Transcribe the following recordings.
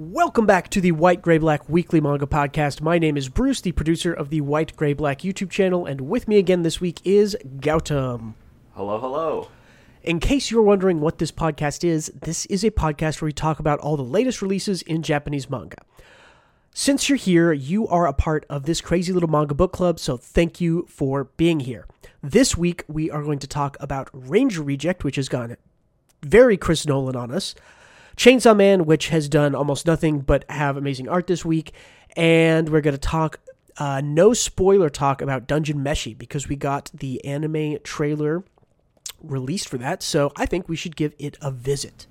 Welcome back to the White, Gray, Black Weekly Manga Podcast. My name is Bruce, the producer of the White, Gray, Black YouTube channel, and with me again this week is Gautam. Hello, hello. In case you're wondering what this is a podcast where we talk about all the latest releases in Japanese manga. Since you're here, you are a part of this crazy little manga book club, so thank you for being here. This week, we are going to talk about Ranger Reject, which has gone very Chris Nolan on us, Chainsaw Man, which has done almost nothing but have amazing art this week, and we're going to talk no spoiler talk about Dungeon Meshi because we got the anime trailer released for that, so I think we should give it a visit.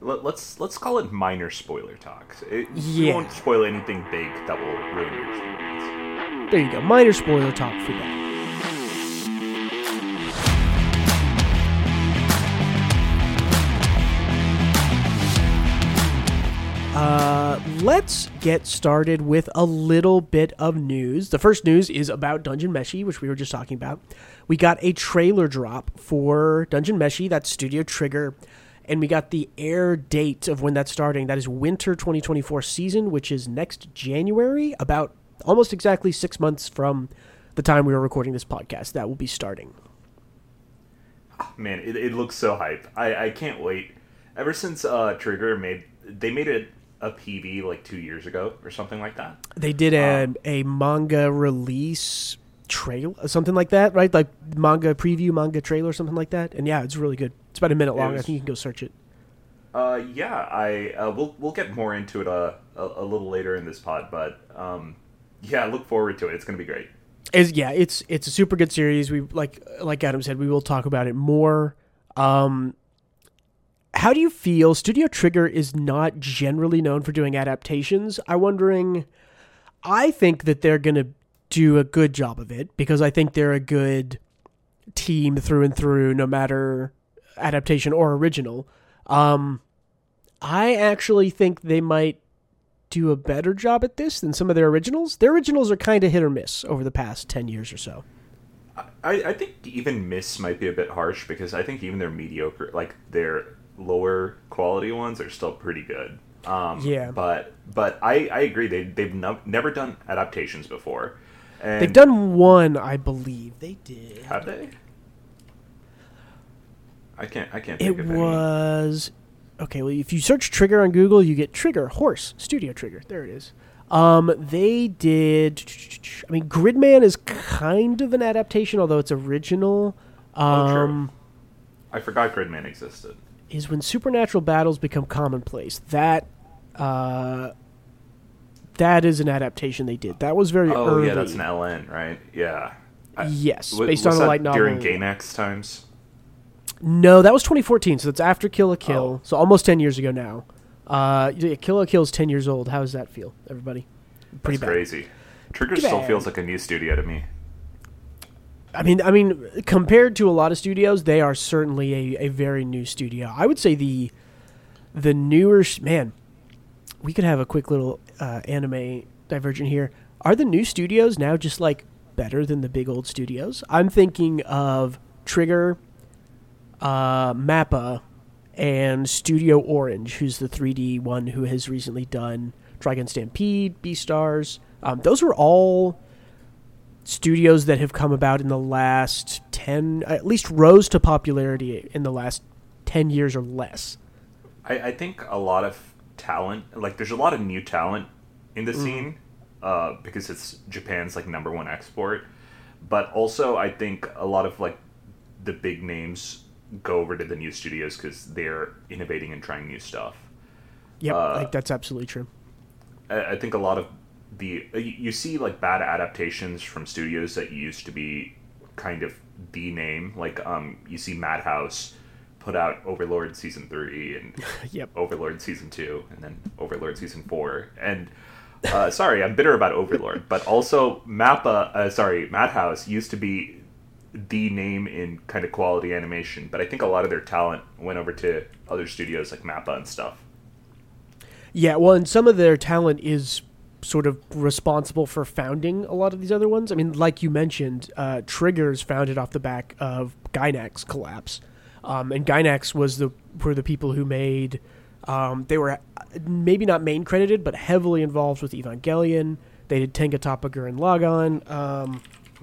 Let's call it minor spoiler talk. We won't spoil anything big that will ruin your experience. There you go, minor spoiler talk for that. Let's get started with a little bit of news. The first news is about Dungeon Meshi, which we were just talking about. We got a trailer drop for Dungeon Meshi, that's Studio Trigger, and we got the air date of when that's starting. That is winter 2024 season, which is next January, about almost exactly 6 months from the time we were recording this podcast. That will be starting. Oh, man, it looks so hype. I can't wait. Ever since Trigger made it a PV like 2 years ago or something like that. They did a manga release trail, something like that, right? Like manga preview, manga trailer, something like that. And yeah, it's really good. It's about a minute long. I think you can go search it. We'll get more into it a little later in this pod, but look forward to it. It's going to be great. It's a super good series. We like Adam said, we will talk about it more. How do you feel? Studio Trigger is not generally known for doing adaptations. I think that they're going to do a good job of it because I think they're a good team through and through, no matter adaptation or original. I actually think they might do a better job at this than some of their originals. Their originals are kind of hit or miss over the past 10 years or so. I think even miss might be a bit harsh because I think even their mediocre, like their lower quality ones are still pretty good. But I agree. They've never done adaptations before. And they've done one, I believe. They did. Have they? I can't think of any. It was... Okay, well, if you search Trigger on Google, you get Trigger, Horse, Studio Trigger. There it is. They did... I mean, Gridman is kind of an adaptation, although it's original. True. I forgot Gridman existed. Is when supernatural battles become commonplace. That is an adaptation they did. That was very early. Oh, yeah, that's an LN, right? Yeah. Based on a light novel. During Gainax times? No, that was 2014, so that's after Kill la Kill. Oh. So almost 10 years ago now. Kill la Kill is 10 years old. How does that feel, everybody? Pretty bad. That's crazy. Trigger still feels like a new studio to me. I mean, compared to a lot of studios, they are certainly a very new studio. I would say the newer... Man, we could have a quick little anime divergent here. Are the new studios now just, like, better than the big old studios? I'm thinking of Trigger, MAPPA, and Studio Orange, who's the 3D one who has recently done Dragon Stampede, Beastars. Those were all... studios that have come about in the last 10, at least rose to popularity in the last 10 years or less. I think a lot of talent, like there's a lot of new talent in the scene because it's Japan's like number one export. But also I think a lot of like the big names go over to the new studios because they're innovating and trying new stuff. Yep, like that's absolutely true. I think a lot of you see like bad adaptations from studios that used to be kind of the name, like you see Madhouse put out Overlord season 3 and Overlord season 2 and then Overlord season 4 and sorry, I'm bitter about Overlord, but also Madhouse used to be the name in kind of quality animation, but I think a lot of their talent went over to other studios like MAPPA and stuff. Yeah, well, and some of their talent is sort of responsible for founding a lot of these other ones. I mean, like you mentioned, Trigger's founded off the back of Gainax collapse. And Gainax were the people who made They were maybe not main credited, but heavily involved with Evangelion. They did Tengen Toppa Gurren Lagann.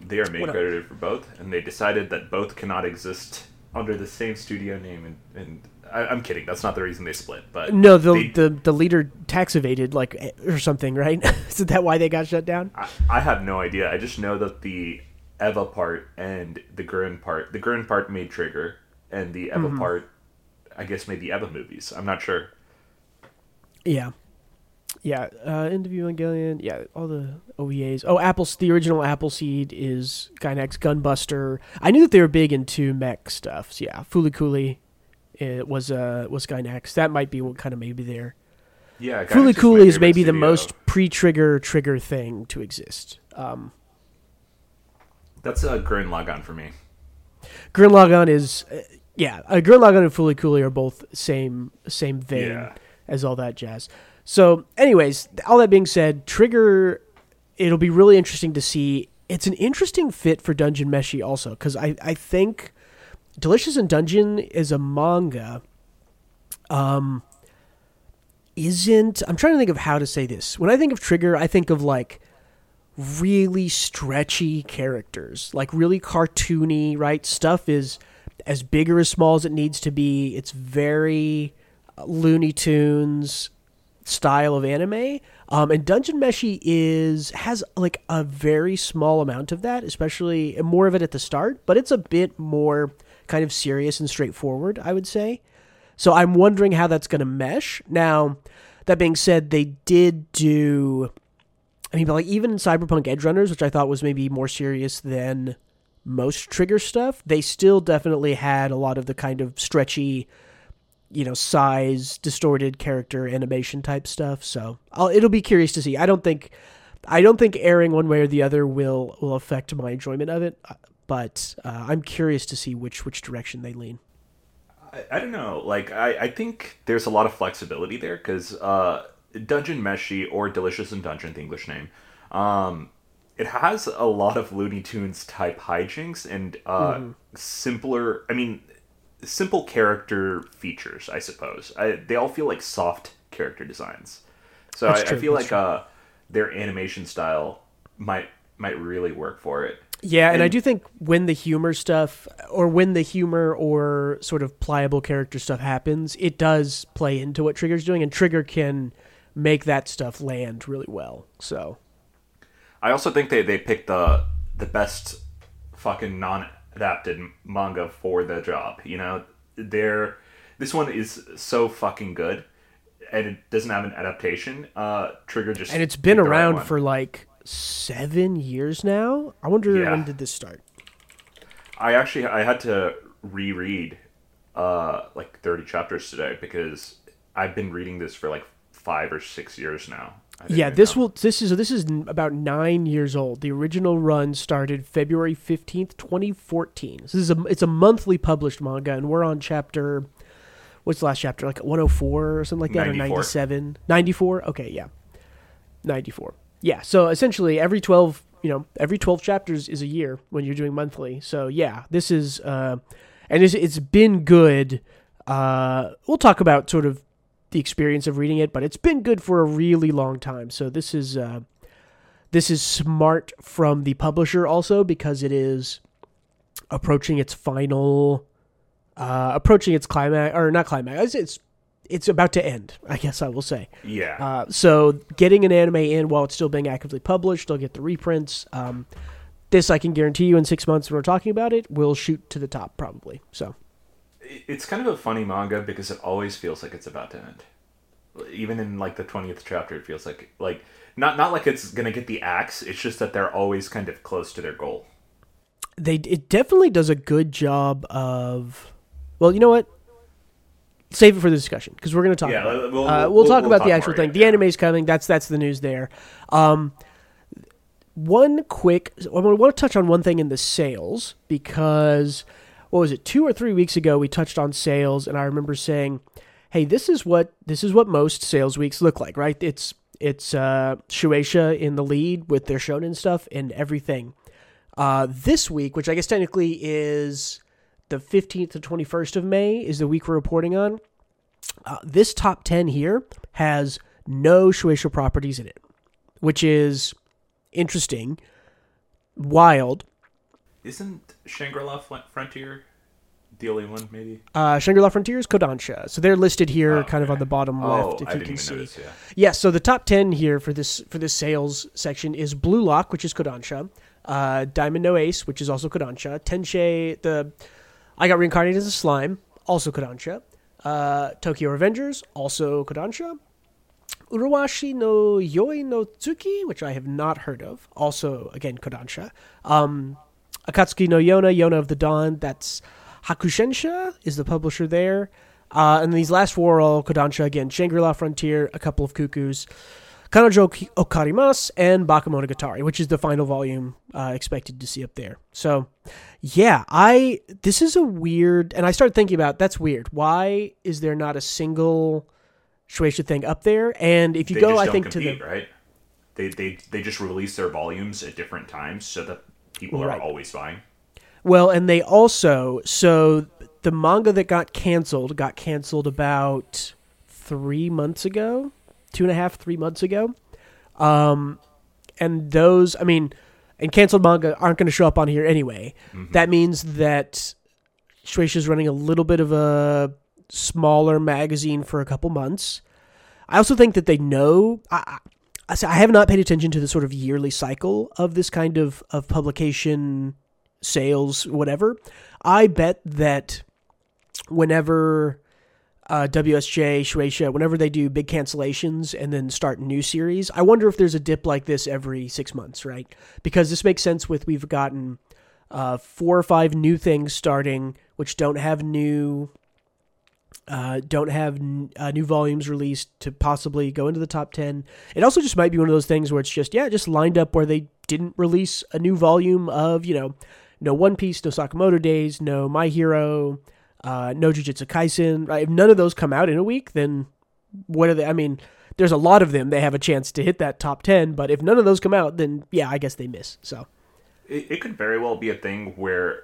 They are main credited for both, and they decided that both cannot exist under the same studio name. And I'm kidding. That's not the reason they split. But no, the leader tax evaded, like, or something, right? Is that why they got shut down? I have no idea. I just know that the Eva part and the Gurren part made Trigger, and the Eva part, I guess, made the Eva movies. I'm not sure. Yeah. Yeah, Interview Evangelion, yeah, all the OVAs. Oh, the original Appleseed is Gainax Gunbuster. I knew that they were big into mech stuff, so yeah. Fooly Cooly was Gainax. That might be what kind of maybe there. Yeah, Fooly Cooly is maybe the most pre-trigger thing to exist. That's a Gurren Lagann for me. Gurren Lagann is, Gurren Lagann and Fooly Cooly are both same vein as all that jazz. So, anyways, all that being said, Trigger, it'll be really interesting to see. It's an interesting fit for Dungeon Meshi also, because I think Delicious in Dungeon is a manga. I'm trying to think of how to say this. When I think of Trigger, I think of, like, really stretchy characters, like really cartoony, right? Stuff is as big or as small as it needs to be. It's very Looney Tunes style of anime, and Dungeon Meshi has like a very small amount of that, especially more of it at the start, but it's a bit more kind of serious and straightforward, I would say. So I'm wondering how that's going to mesh. Now, that being said, they did do, even in Cyberpunk Edgerunners, which I thought was maybe more serious than most Trigger stuff, they still definitely had a lot of the kind of stretchy, size, distorted character animation type stuff. So it'll be curious to see. I don't think airing one way or the other will affect my enjoyment of it, but I'm curious to see which direction they lean. I don't know. Like, I think there's a lot of flexibility there, because Dungeon Meshi, or Delicious in Dungeon, the English name, it has a lot of Looney Tunes type hijinks and simple character features, I suppose. They all feel like soft character designs. So I feel like their animation style might really work for it. Yeah, and I do think when the humor or sort of pliable character stuff happens, it does play into what Trigger's doing, and Trigger can make that stuff land really well. So I also think they picked the best fucking non-adapted manga for the job. This one is so fucking good, and it doesn't have an adaptation. Trigger just, and it's been around for like 7 years now. I wonder when did this start. I had to reread like 30 chapters today, because I've been reading this for like 5 or 6 years now. Yeah, this is about 9 years old. The original run started February 15th, 2014. This is it's a monthly published manga, and we're on chapter, what's the last chapter? Like 104 or something like that, 94. Or 97, 94. Okay, yeah, 94. Yeah, so essentially every 12 chapters is a year when you're doing monthly. So yeah, this is and it's been good. We'll talk about sort of the experience of reading it, but it's been good for a really long time. So this is smart from the publisher also, because it is approaching its final, approaching its climax, or not climax. It's about to end, I guess I will say. Yeah. So getting an anime in while it's still being actively published, they'll get the reprints. This I can guarantee you in 6 months when we're talking about it, we'll shoot to the top probably. So. It's kind of a funny manga, because it always feels like it's about to end. Even in like the 20th chapter, it feels like not like it's gonna get the axe. It's just that they're always kind of close to their goal. It definitely does a good job of. Well, you know what? Save it for the discussion, because we're gonna talk. Yeah, about it. We'll talk about the actual thing. The anime is coming. That's the news there. I want to touch on one thing in the sales, because. What was it, 2 or 3 weeks ago, we touched on sales, and I remember saying, hey, this is what most sales weeks look like, right? It's Shueisha in the lead with their shonen stuff and everything. This week, which I guess technically is the 15th to 21st of May, is the week we're reporting on. This top 10 here has no Shueisha properties in it, which is interesting, wild. Isn't Shangri-La Frontier the only one, maybe? Shangri-La Frontier is Kodansha. So they're listed here kind of on the bottom left, if you can see. Notice, yeah, so the top 10 here for this sales section is Blue Lock, which is Kodansha, Diamond No Ace, which is also Kodansha, Tensei, the I Got Reincarnated as a Slime, also Kodansha, Tokyo Revengers, also Kodansha, Urawashi no Yoi no Tsuki, which I have not heard of, also, again, Kodansha, Akatsuki no Yona, Yona of the Dawn, that's Hakusensha is the publisher there. And these last four are all Kodansha again. Shangri-La Frontier, A Couple of Cuckoos, Kanojo Okarimasu, and Bakemonogatari, which is the final volume expected to see up there. So, yeah, this is a weird... And I started thinking about, that's weird. Why is there not a single Shueisha thing up there? And if you go, I think, compete, to the... Right? They just release their volumes at different times so that people are always buying. Well, and they also, so the manga that got canceled about 3 months ago, 2.5, 3 months ago. And those, I mean, and canceled manga aren't going to show up on here anyway. Mm-hmm. That means that Shueisha's running a little bit of a smaller magazine for a couple months. I also think that they know, I have not paid attention to the sort of yearly cycle of this kind of publication, sales, whatever. I bet that whenever WSJ, Shueisha, whenever they do big cancellations and then start new series, I wonder if there's a dip like this every 6 months, right? Because this makes sense with we've gotten 4 or 5 new things starting, which don't have new volumes released to possibly go into the top 10. It also just might be one of those things where it's just lined up where they didn't release a new volume of, no One Piece, no Sakamoto Days, no My Hero, no Jujutsu Kaisen. Right? If none of those come out in a week, then what are they? I mean, there's a lot of them. They have a chance to hit that top 10, but if none of those come out, then yeah, I guess they miss. So it could very well be a thing where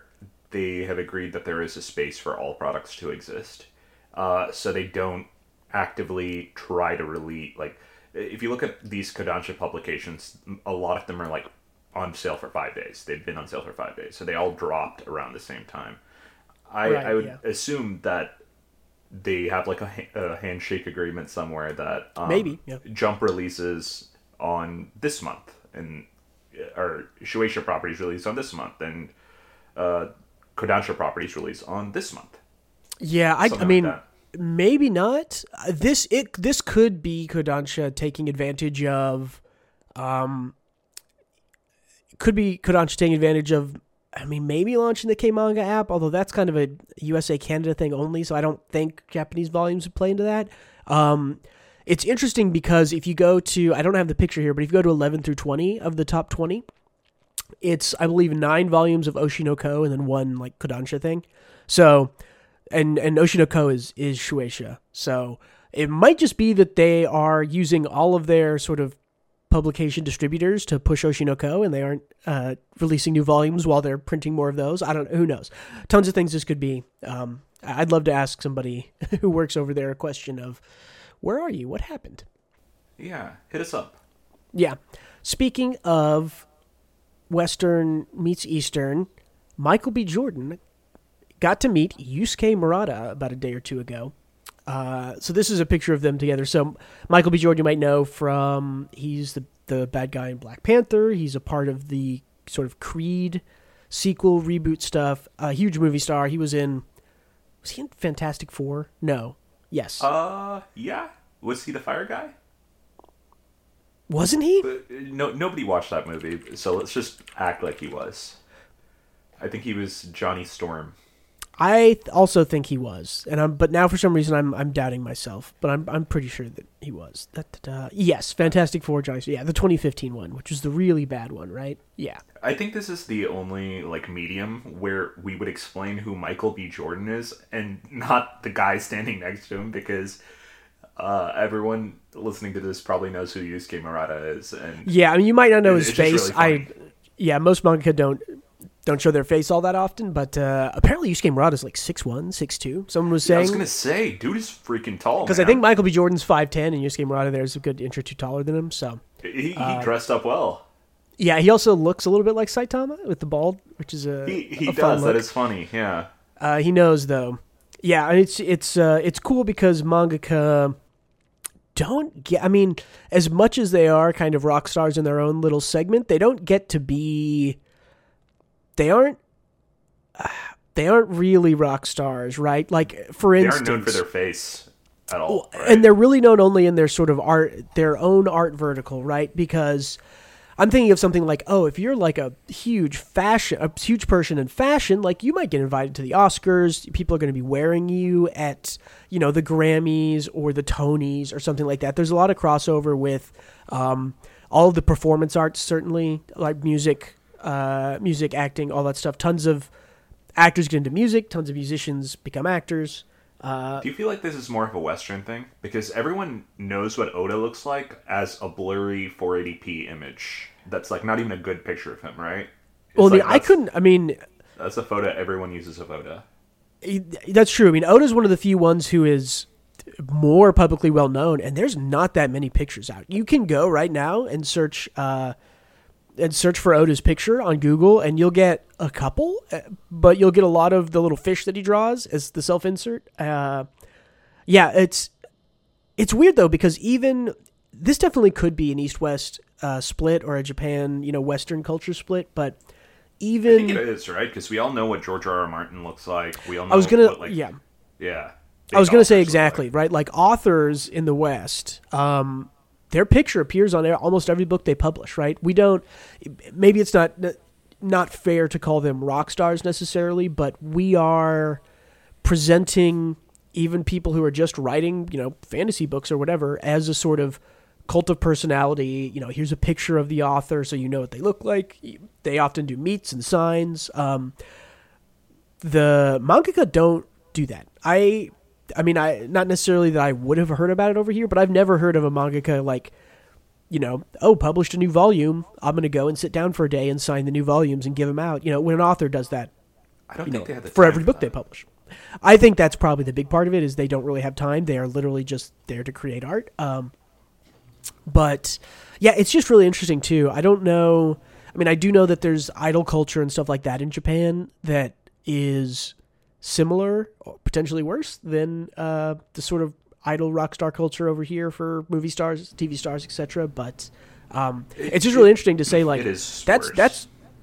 they have agreed that there is a space for all products to exist. So they don't actively try to release, like, if you look at these Kodansha publications, a lot of them are, like, on sale for 5 days. They've been on sale for 5 days. So they all dropped around the same time. I would assume that they have, like, a handshake agreement somewhere that Jump releases on this month, and or Shueisha properties release on this month, and Kodansha properties release on this month. Yeah, I mean... Like, maybe not. This could be Kodansha taking advantage of, I mean, maybe launching the K-Manga app, although that's kind of a USA Canada thing only, so I don't think Japanese volumes would play into that. It's interesting because if you go to, I don't have the picture here, but if you go to 11 through 20 of the top 20, it's, I believe, 9 volumes of Oshinoko and then 1, like, Kodansha thing. So... And Oshinoko is Shueisha. So it might just be that they are using all of their sort of publication distributors to push Oshinoko, and they aren't releasing new volumes while they're printing more of those. I don't know. Who knows? Tons of things this could be. I'd love to ask somebody who works over there a question of, where are you? What happened? Yeah. Hit us up. Yeah. Speaking of Western meets Eastern, Michael B. Jordan got to meet Yusuke Murata about a day or two ago. So this is a picture of them together. So Michael B. Jordan, you might know from, he's the bad guy in Black Panther. He's a part of the sort of Creed sequel reboot stuff. A huge movie star. Was he in Fantastic Four? No. Yes. Yeah. Was he the fire guy? Wasn't he? No, nobody watched that movie, so let's just act like he was. I think he was Johnny Storm. I also think he was, but now for some reason I'm doubting myself, but I'm pretty sure that he was. Yes, Fantastic Four, Johnny. Yeah, the 2015 one, which was the really bad one, right? Yeah. I think this is the only medium where we would explain who Michael B. Jordan is and not the guy standing next to him, because everyone listening to this probably knows who Yusuke Murata is. And yeah, I mean, you might not know his face. Really, most manga don't don't show their face all that often, but apparently Yusuke Murata is like 6'1", 6'2". Someone was saying... I was going to say, dude is freaking tall, because I think Michael B. Jordan's 5'10", and Yusuke Murata there is a good inch or two taller than him, so... He dressed up well. Yeah, he also looks a little bit like Saitama with the bald, which is a He a does, that is funny, yeah. He knows, though. Yeah, and it's cool because mangaka... don't get, I mean, as much as they are kind of rock stars in their own little segment, they don't get to be, they aren't really rock stars, right? Like, for instance, they aren't known for their face at all, right? And they're really known only in their sort of art, their own art vertical, right? Because I'm thinking of something like, oh, if you're like a huge person in fashion, like you might get invited to the Oscars. People are going to be wearing you at, you know, the Grammys or the Tonys or something like that. There's a lot of crossover with all of the performance arts, certainly, like music, acting, all that stuff. Tons of actors get into music. Tons of musicians become actors. Do you feel like this is more of a Western thing? Because everyone knows what Oda looks like as a blurry 480p image. That's like not even a good picture of him, right? It's that's a photo everyone uses of Oda. That's true. I mean, Oda's one of the few ones who is more publicly well known, and there's not that many pictures out. You can go right now and search for Oda's picture on Google, and you'll get a couple, but you'll get a lot of the little fish that he draws as the self-insert. Yeah, it's weird, though, because even this definitely could be an East-West split or a Japan, you know, Western culture split, but even... I think it is, right? Because we all know what George R. R. Martin looks like. We all know I was going to say exactly, right? Like, authors in the West... their picture appears on almost every book they publish, right? We don't... Maybe it's not fair to call them rock stars necessarily, but we are presenting even people who are just writing, you know, fantasy books or whatever as a sort of cult of personality. You know, here's a picture of the author so you know what they look like. They often do meets and signs. The mangaka don't do that. I mean, not necessarily that I would have heard about it over here, but I've never heard of a mangaka like, you know, oh, published a new volume. I'm going to go and sit down for a day and sign the new volumes and give them out. You know, when an author does that, I don't think they have the time for every book they publish. I think that's probably the big part of it is they don't really have time. They are literally just there to create art. But yeah, it's just really interesting too. I don't know. I mean, I do know that there's idol culture and stuff like that in Japan that is similar, or potentially worse than the sort of idol rock star culture over here for movie stars, TV stars, etc. But it's just really interesting to say, like,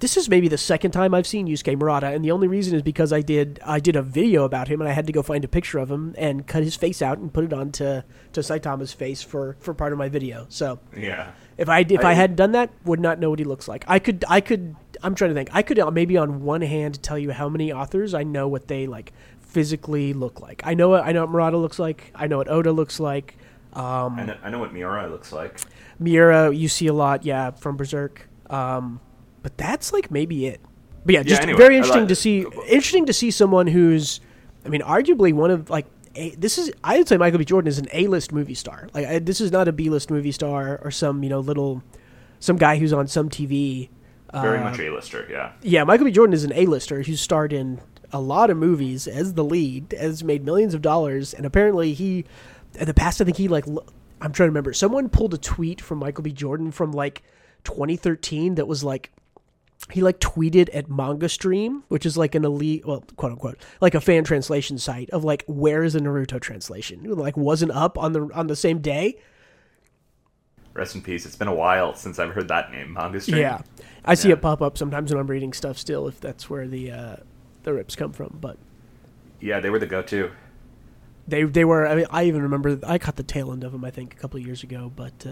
this is maybe the second time I've seen Yusuke Murata, and the only reason is because I did a video about him, and I had to go find a picture of him and cut his face out and put it on to Saitama's face for part of my video. So yeah, if I hadn't done that, would not know what he looks like. I'm trying to think. I could maybe on one hand tell you how many authors I know what they like physically look like. I know what Murata looks like. I know what Oda looks like. I know what Miura looks like. Miura, you see a lot, yeah, from Berserk. But that's like maybe it. But yeah, just anyway, very interesting to see. Interesting to see someone who's, I mean, arguably one of like I would say Michael B. Jordan is an A-list movie star. Like this is not a B-list movie star or some, you know, some guy who's on some TV. Very much A-lister, yeah. Yeah, Michael B. Jordan is an A-lister who starred in a lot of movies as the lead, has made millions of dollars, and apparently he, in the past, I think he, like, I'm trying to remember, someone pulled a tweet from Michael B. Jordan from, like, 2013 that was, like, he, like, tweeted at MangaStream, which is, like, an elite, well, quote-unquote, like a fan translation site of, like, where is the Naruto translation? Like, wasn't up on the same day. Rest in peace. It's been a while since I've heard that name, MangaStream. Yeah, I see it pop up sometimes when I'm reading stuff still, if that's where the rips come from. But yeah, they were the go-to. They were. I mean, I even remember I caught the tail end of them, I think, a couple of years ago. But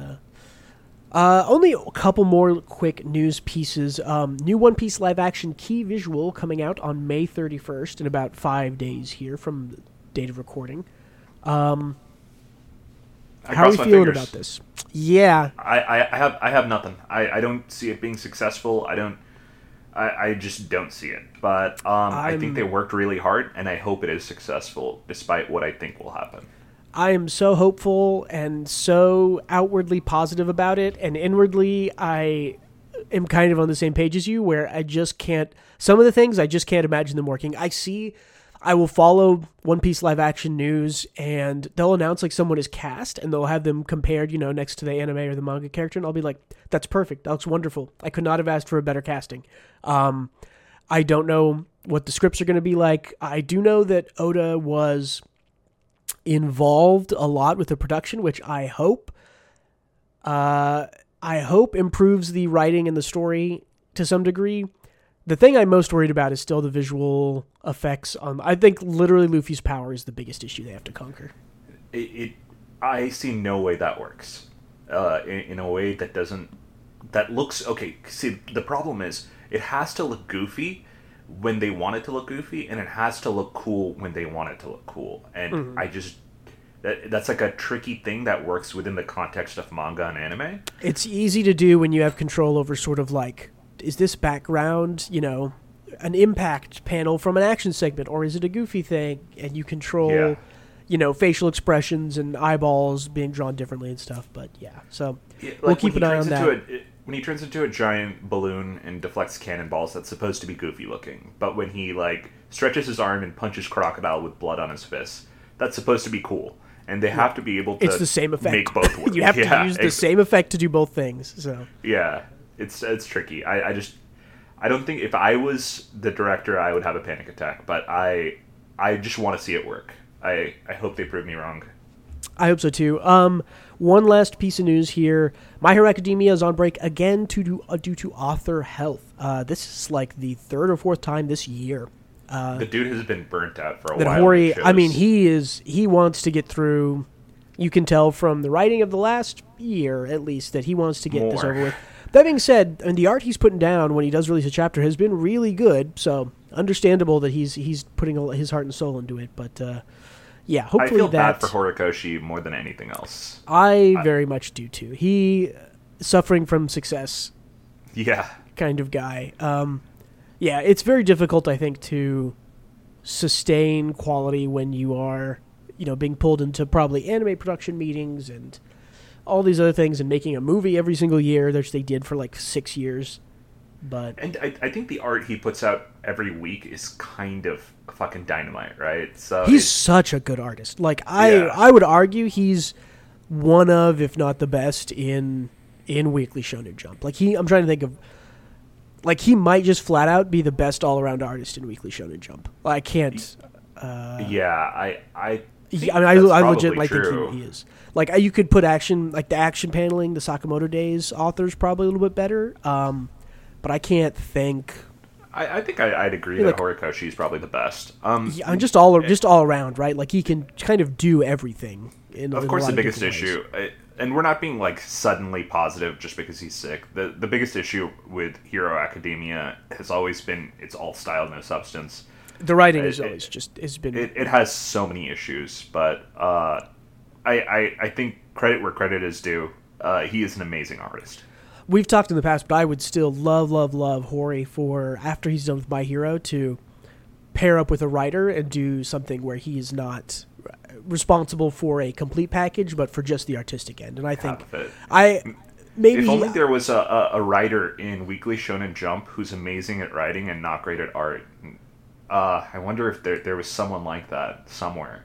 only a couple more quick news pieces. New One Piece live-action key visual coming out on May 31st in about 5 days here from the date of recording. How are you feeling about this? Yeah, I have nothing. I don't see it being successful. I just don't see it. But I think they worked really hard, and I hope it is successful, despite what I think will happen. I am so hopeful and so outwardly positive about it, and inwardly, I am kind of on the same page as you, where I just can't, some of the things I just can't imagine them working. I will follow One Piece live action news, and they'll announce like someone is cast, and they'll have them compared, you know, next to the anime or the manga character, and I'll be like, that's perfect, that looks wonderful, I could not have asked for a better casting. I don't know what the scripts are going to be like. I do know that Oda was involved a lot with the production, which I hope improves the writing and the story to some degree. The thing I'm most worried about is still the visual effects. I think literally Luffy's power is the biggest issue they have to conquer. I see no way that works. In a way that doesn't... That looks... Okay, see, the problem is it has to look goofy when they want it to look goofy, and it has to look cool when they want it to look cool. And I just... That's like a tricky thing that works within the context of manga and anime. It's easy to do when you have control over sort of like... Is this background, you know, an impact panel from an action segment, or is it a goofy thing? And you control, you know, facial expressions and eyeballs being drawn differently and stuff. But yeah, so yeah, like we'll keep an eye on that. When he turns into a giant balloon and deflects cannonballs, that's supposed to be goofy looking. But when he like stretches his arm and punches Crocodile with blood on his fist, that's supposed to be cool. And they have to be able to it's the same effect. Make both work. You have to use the same effect to do both things. So yeah. It's tricky. I don't think if I was the director, I would have a panic attack. But I just want to see it work. I hope they prove me wrong. I hope so too. One last piece of news here: My Hero Academia is on break again due to author health. This is like the third or fourth time this year. The dude has been burnt out for a while. Hori, I mean, he wants to get through. You can tell from the writing of the last year, at least, that he wants to get this over with. That being said, and the art he's putting down when he does release a chapter has been really good, so understandable that he's putting his heart and soul into it. But yeah, hopefully I feel bad for Horikoshi more than anything else. I very much do too. He suffering from success, kind of guy. Yeah, it's very difficult, I think, to sustain quality when you are, you know, being pulled into probably anime production meetings and all these other things and making a movie every single year, which they did for like 6 years. I think the art he puts out every week is kind of fucking dynamite, right? So he's such a good artist. Like I would argue he's one of, if not the best in Weekly Shonen Jump. Like I'm trying to think of, like he might just flat out be the best all around artist in Weekly Shonen Jump. I can't. I legitimately think he is. Like, you could put action, like the action paneling, the Sakamoto Days author's probably a little bit better, but I can't think. I think I'd agree that Horikoshi is probably the best. Just all around, right? Like, he can kind of do everything. Of course, the biggest issue, and we're not being, like, suddenly positive just because he's sick. The biggest issue with Hero Academia has always been it's all style, no substance. The writing is always has been... It has so many issues, but I think credit where credit is due. He is an amazing artist. We've talked in the past, but I would still love Hori for, after he's done with My Hero, to pair up with a writer and do something where he is not responsible for a complete package, but for just the artistic end. And I think... Maybe if only there was a writer in Weekly Shonen Jump who's amazing at writing and not great at art... I wonder if there was someone like that somewhere.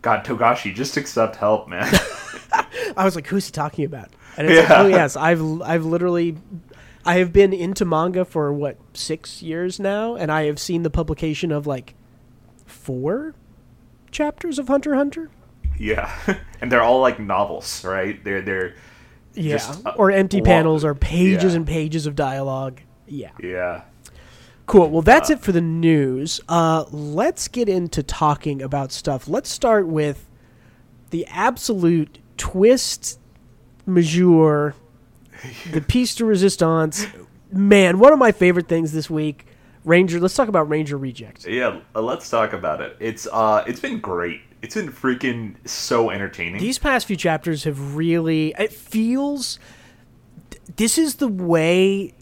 God, Togashi, just accept help, man. I was like, who's he talking about? And it's like, oh yes, I have been into manga for, 6 years now, and I have seen the publication of, 4 chapters of Hunter x Hunter. Yeah, and they're all, novels, right? They're just... or empty panels or pages and pages of dialogue. Yeah. Yeah. Cool. Well, that's it for the news. Let's get into talking about stuff. Let's start with the absolute twist majeure, the piece de resistance. Man, one of my favorite things this week, Ranger. Let's talk about Ranger Reject. Yeah, let's talk about it. It's been great. It's been freaking so entertaining. These past few chapters have really... It feels... This is the way...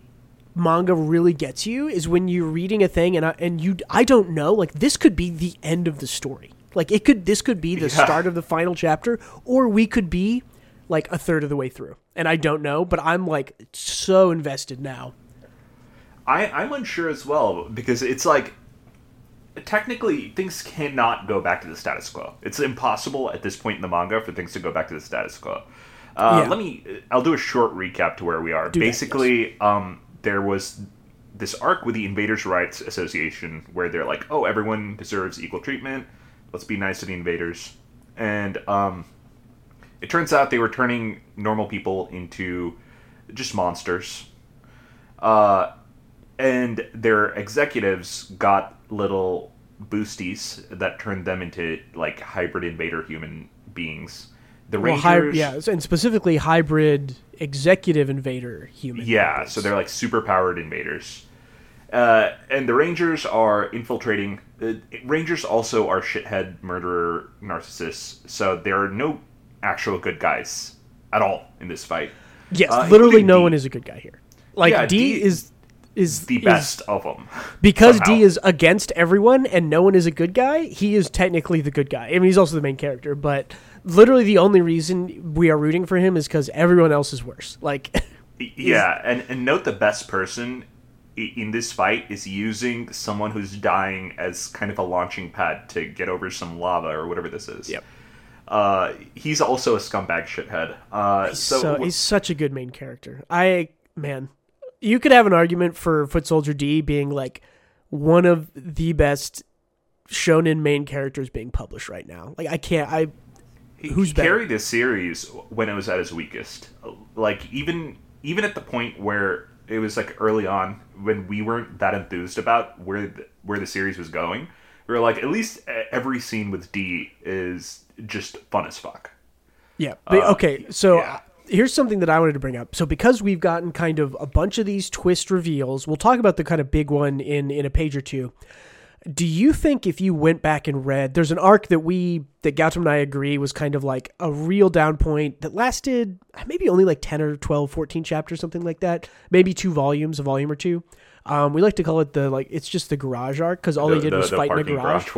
manga really gets you, is when you're reading a thing and I don't know, this could be the end of the story. This could be the start of the final chapter, or we could be like a third of the way through. And I don't know, but I'm like so invested now. I'm unsure as well, because it's like, technically, things cannot go back to the status quo. It's impossible at this point in the manga for things to go back to the status quo. Yeah. I'll do a short recap to where we are. There was this arc with the Invaders' Rights Association where they're like, oh, everyone deserves equal treatment. Let's be nice to the invaders. And it turns out they were turning normal people into just monsters. And their executives got little boosties that turned them into, like, hybrid invader human beings. The Rangers... and specifically hybrid executive invader human. Yeah, so they're, like, super-powered invaders. And the Rangers are infiltrating... Rangers also are shithead, murderer, narcissists, so there are no actual good guys at all in this fight. Yes, literally no one is a good guy here. Like, yeah, D is... is the best of them. Because somehow. D is against everyone and no one is a good guy, he is technically the good guy. I mean, he's also the main character, but literally the only reason we are rooting for him is because everyone else is worse. Like, yeah, and note the best person in this fight is using someone who's dying as kind of a launching pad to get over some lava or whatever this is. Yep. He's also a scumbag shithead. He's such a good main character. You could have an argument for Foot Soldier D being, like, one of the best shonen main characters being published right now. Like, He carried this series when it was at his weakest. Like, even at the point where it was, like, early on, when we weren't that enthused about where the series was going, we were like, at least every scene with D is just fun as fuck. Yeah. Yeah. Here's something that I wanted to bring up. So because we've gotten kind of a bunch of these twist reveals, we'll talk about the kind of big one in a page or two. Do you think if you went back and read, there's an arc that Gautam and I agree was kind of like a real down point that lasted maybe only like 10 or 12, 14 chapters, something like that. Maybe two volumes, a volume or two. We like to call it it's just the garage arc because all they did was fight in a garage.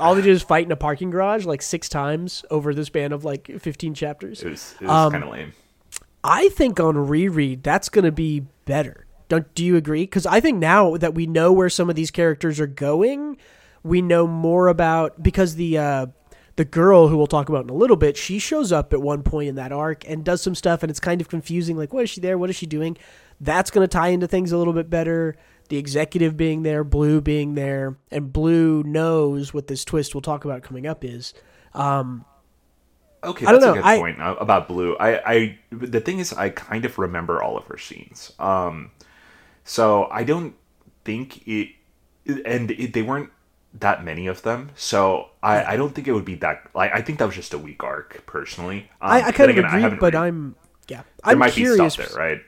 All they did was fight in a parking garage like six times over the span of like 15 chapters. It was kind of lame. I think on reread, that's going to be better. Do you agree? Because I think now that we know where some of these characters are going, we know more about... Because the girl, who we'll talk about in a little bit, she shows up at one point in that arc and does some stuff, and it's kind of confusing. Like, what is she there? What is she doing? That's going to tie into things a little bit better. The executive being there, Blue being there, and Blue knows what this twist we'll talk about coming up is. Okay, that's a good point about Blue. The thing is, I kind of remember all of her scenes. So I don't think it... And they weren't that many of them. So I don't think it would be that... Like, I think that was just a weak arc, personally. I kind of agree, but I'm... Yeah, I'm curious. There might be stuff there, right?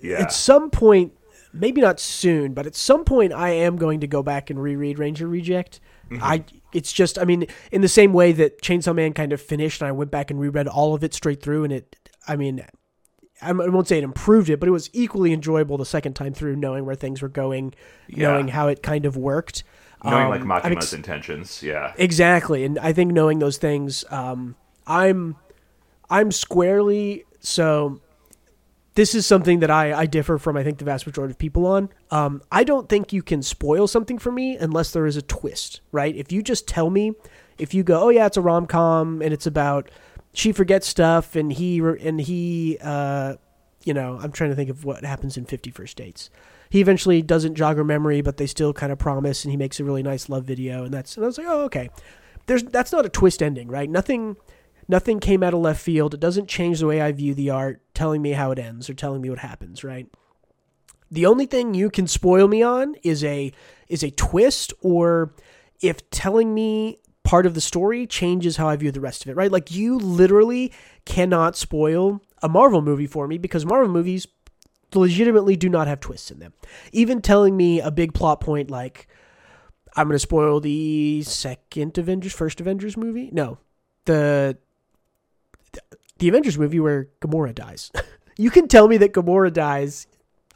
Yeah. At some point, maybe not soon, but at some point I am going to go back and reread Ranger Reject. Mm-hmm. It's just, I mean, in the same way that Chainsaw Man kind of finished and I went back and reread all of it straight through, and I won't say it improved it, but it was equally enjoyable the second time through, knowing where things were going, knowing how it kind of worked. Knowing like Machima's intentions, yeah. Exactly, and I think knowing those things, I'm squarely, so this is something that I differ from, I think, the vast majority of people on. I don't think you can spoil something for me unless there is a twist, right? If you just tell me, if you go, oh yeah, it's a rom-com and it's about she forgets stuff and he I'm trying to think of what happens in 50 First Dates. He eventually doesn't jog her memory, but they still kind of promise, and he makes a really nice love video, and I was like, oh, okay. That's not a twist ending, right? Nothing came out of left field. It doesn't change the way I view the art, telling me how it ends or telling me what happens, right? The only thing you can spoil me on is a twist, or if telling me part of the story changes how I view the rest of it, right? Like, you literally cannot spoil a Marvel movie for me because Marvel movies legitimately do not have twists in them. Even telling me a big plot point like, I'm going to spoil the first Avengers movie? No. The Avengers movie where Gamora dies. You can tell me that Gamora dies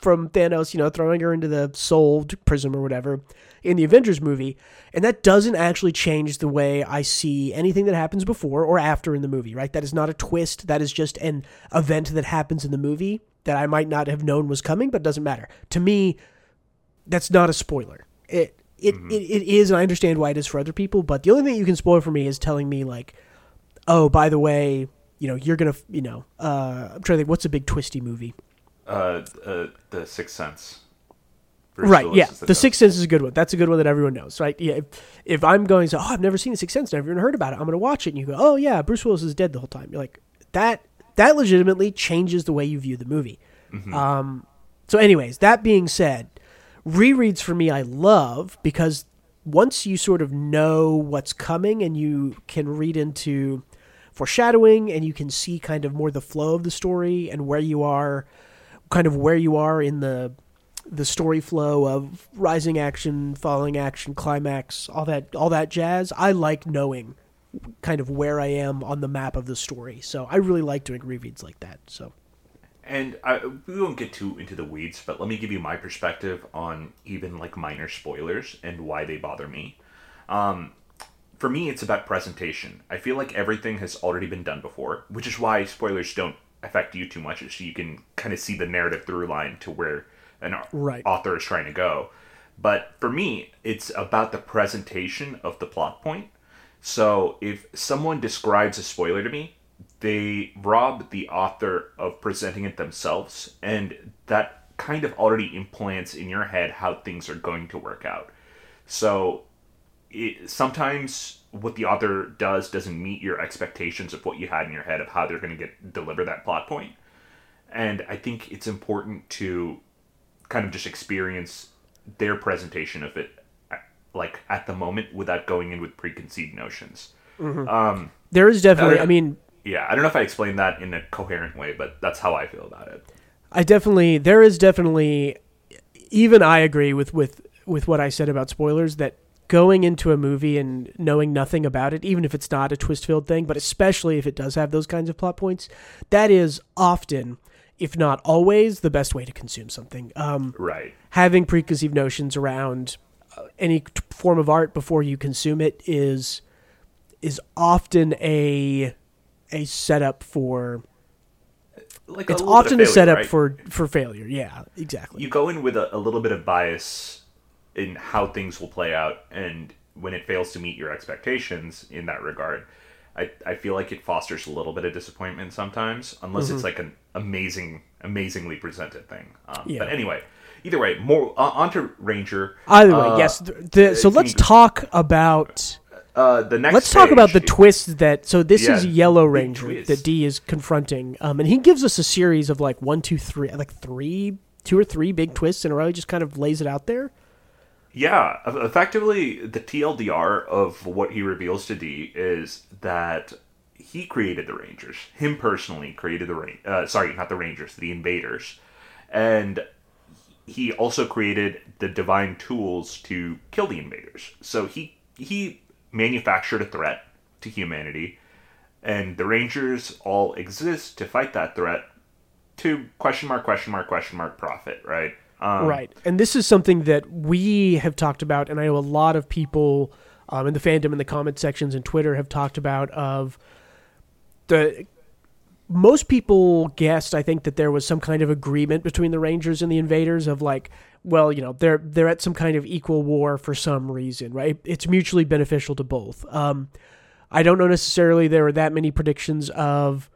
from Thanos, throwing her into the soul prism or whatever. in the Avengers movie, and that doesn't actually change the way I see anything that happens before or after in the movie, right? That is not a twist. That is just an event that happens in the movie that I might not have known was coming, but it doesn't matter. To me, that's not a spoiler. It is, and I understand why it is for other people, but the only thing you can spoil for me is telling me, like, oh, by the way, you know, you're going to, you know, I'm trying to think, what's a big twisty movie? The Sixth Sense. Right, yeah. The Sixth Sense is a good one. That's a good one that everyone knows, right? Yeah. If I'm going to, oh, I've never seen The Sixth Sense, never even heard about it, I'm going to watch it, and you go, oh, yeah, Bruce Willis is dead the whole time. You're like, that legitimately changes the way you view the movie. Mm-hmm. So anyways, that being said, rereads for me I love, because once you sort of know what's coming and you can read into foreshadowing and you can see kind of more the flow of the story and where you are in the story flow of rising action, falling action, climax, all that jazz. I like knowing kind of where I am on the map of the story. So I really like doing rereads like that. So, and we won't get too into the weeds, but let me give you my perspective on even like minor spoilers and why they bother me. For me, it's about presentation. I feel like everything has already been done before, which is why spoilers don't affect you too much. So you can kind of see the narrative through line to where an author is trying to go. But for me, it's about the presentation of the plot point. So if someone describes a spoiler to me, they rob the author of presenting it themselves, and that kind of already implants in your head how things are going to work out. So sometimes what the author does doesn't meet your expectations of what you had in your head of how they're going to deliver that plot point. And I think it's important to kind of just experience their presentation of it, like, at the moment, without going in with preconceived notions. Mm-hmm. There is definitely, yeah, I don't know if I explained that in a coherent way, but that's how I feel about it. There is definitely, even I agree with what I said about spoilers, that going into a movie and knowing nothing about it, even if it's not a twist-filled thing, but especially if it does have those kinds of plot points, that is often, if not always, the best way to consume something. Right. Having preconceived notions around any form of art before you consume it is often a setup for, like, it's often failure, a setup, right? for failure. Yeah, exactly. You go in with a little bit of bias in how things will play out, and when it fails to meet your expectations in that regard, I feel like it fosters a little bit of disappointment sometimes, unless it's like an amazingly presented thing. But anyway, either way, more onto Ranger. Either way, yes. So let's talk about the next. Let's talk about the twist that. So this is Yellow Ranger that D is confronting, and he gives us a series of like two or three big twists in a row. He just kind of lays it out there. Yeah, effectively, the TLDR of what he reveals to D is that he created the Rangers. Him personally created the Invaders, and he also created the divine tools to kill the invaders. So he manufactured a threat to humanity, and the Rangers all exist to fight that threat to ... profit, right? Right. And this is something that we have talked about, and I know a lot of people in the fandom, in the comment sections, and Twitter have talked about of the... Most people guessed, I think, that there was some kind of agreement between the Rangers and the Invaders of, like, well, you know, they're at some kind of equal war for some reason, right? It's mutually beneficial to both. I don't know necessarily there were that many predictions of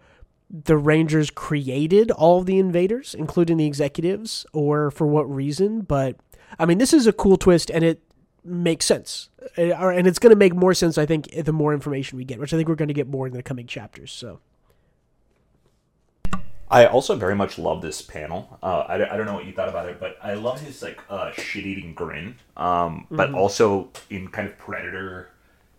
the Rangers created all of the Invaders, including the Executives, or for what reason. But, I mean, this is a cool twist, and it makes sense. And it's going to make more sense, I think, the more information we get, which I think we're going to get more in the coming chapters, so... I also very much love this panel. I don't know what you thought about it, but I love his like shit-eating grin, but also in kind of predator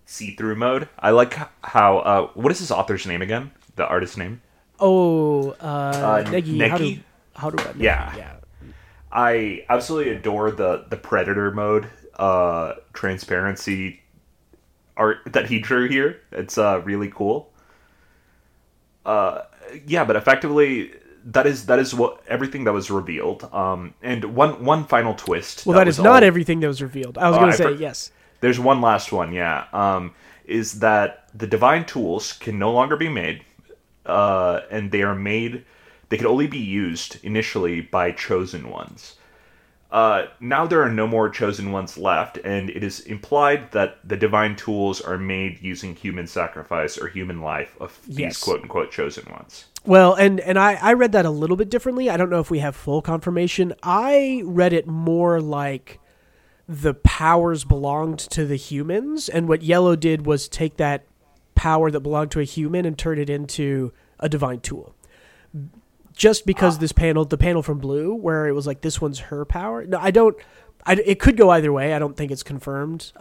see-through mode. I like how... what is his author's name again? The artist's name? Oh, Negi. Negi? How do I... Yeah. I absolutely adore the predator mode transparency art that he drew here. It's really cool. Yeah, but effectively, that is what everything that was revealed. And one final twist. Well, that is not all... everything that was revealed. I was going to say yes. There's one last one. Yeah. Is that the divine tools can no longer be made, and they are made. They could only be used initially by chosen ones. Now there are no more chosen ones left, and it is implied that the divine tools are made using human sacrifice or human life of these quote-unquote chosen ones. Well, and I read that a little bit differently. I don't know if we have full confirmation. I read it more like the powers belonged to the humans, and what Yellow did was take that power that belonged to a human and turn it into a divine tool. Just because the panel from Blue, where it was like, this one's her power. No, it could go either way. I don't think it's confirmed.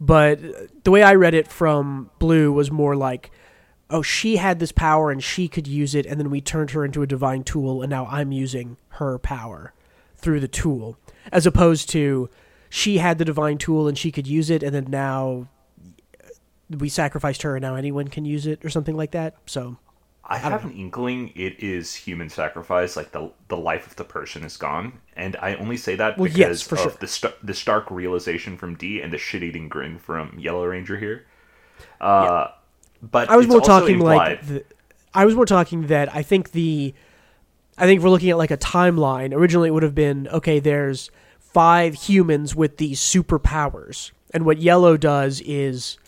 But the way I read it from Blue was more like, oh, she had this power and she could use it. And then we turned her into a divine tool. And now I'm using her power through the tool, as opposed to she had the divine tool and she could use it. And then now we sacrificed her and now anyone can use it or something like that. So I have an inkling it is human sacrifice, like the life of the person is gone, and I only say that the stark realization from D and the shit-eating grin from Yellow Ranger here. But I was more talking implied. I was more talking that I think we're looking at like a timeline. Originally, it would have been okay. There's 5 humans with these superpowers, and what Yellow does is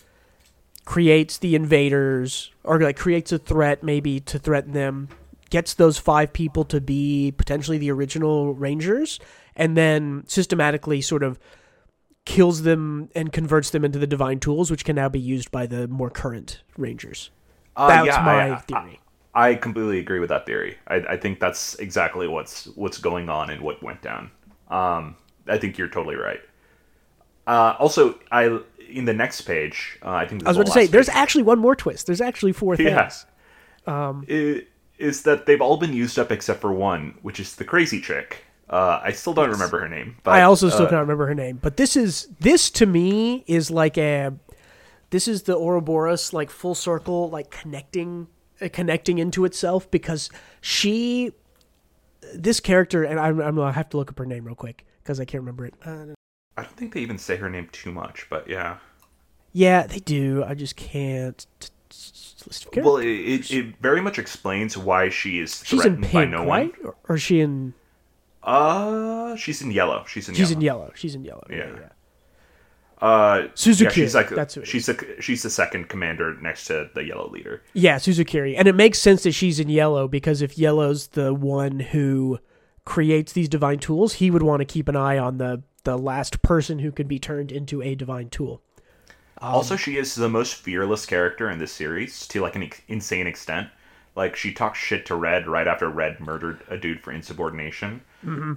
creates the invaders, or like creates a threat maybe to threaten them, gets those 5 people to be potentially the original Rangers, and then systematically sort of kills them and converts them into the divine tools, which can now be used by the more current Rangers. That's my theory. I completely agree with that theory. I think that's exactly what's going on and what went down. I think you're totally right. Also, in the next page, I think I was about to say, there's actually one more twist. There's actually 4 things. Yeah. Is that they've all been used up except for one, which is the crazy chick. I still don't remember her name. But, I also still cannot remember her name. But this to me is like this is the Ouroboros, like full circle, like connecting into itself, because this character, and I have to look up her name real quick because I can't remember it. I don't think they even say her name too much, but yeah. Yeah, they do. I just can't. Well, it very much explains why she is threatened by no one. Right? Or is she in? She's in yellow. She's in yellow. Yeah. Suzukiri. Yeah, she's like, that's who it is. She's the second commander next to the yellow leader. Yeah, Suzukiri, and it makes sense that she's in yellow, because if yellow's the one who creates these divine tools, he would want to keep an eye on the last person who could be turned into a divine tool. Also, she is the most fearless character in this series, to like an insane extent. Like, she talks shit to Red right after Red murdered a dude for insubordination. Mm-hmm.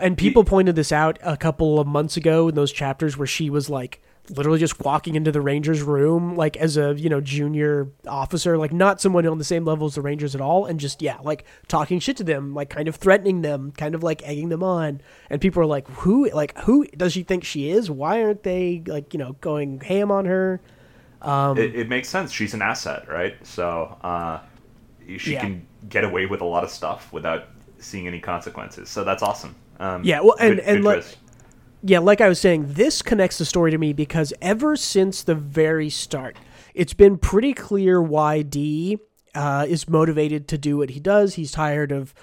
And people pointed this out a couple of months ago in those chapters where she was like literally just walking into the Ranger's room, like as a, junior officer, like not someone on the same level as the Rangers at all. And just, like talking shit to them, like kind of threatening them, kind of like egging them on. And people are like, who does she think she is? Why aren't they like, going ham on her? It makes sense. She's an asset, right? So, she can get away with a lot of stuff without seeing any consequences. So that's awesome. Well, good. Yeah, like I was saying, this connects the story to me because ever since the very start, it's been pretty clear why D is motivated to do what he does. He's tired of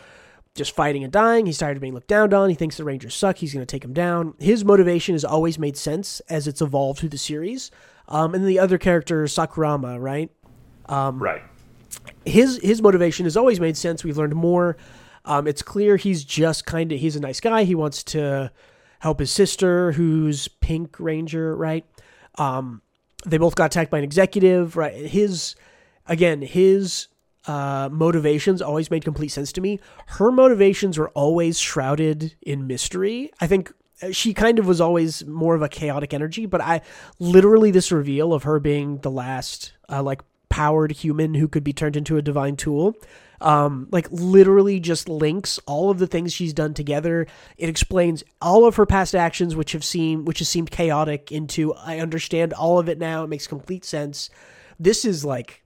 just fighting and dying. He's tired of being looked down on. He thinks the Rangers suck. He's going to take them down. His motivation has always made sense as it's evolved through the series. And the other character, Sakurama, right? Right. His motivation has always made sense. We've learned more. It's clear he's just he's a nice guy. He wants to help his sister, who's Pink Ranger, right? They both got attacked by an executive, right? His motivations always made complete sense to me. Her motivations were always shrouded in mystery. I think she kind of was always more of a chaotic energy, but this reveal of her being the last, powered human who could be turned into a divine tool, literally just links all of the things she's done together. It explains all of her past actions, which have seemed chaotic, into I understand all of it now. It makes complete sense. This is like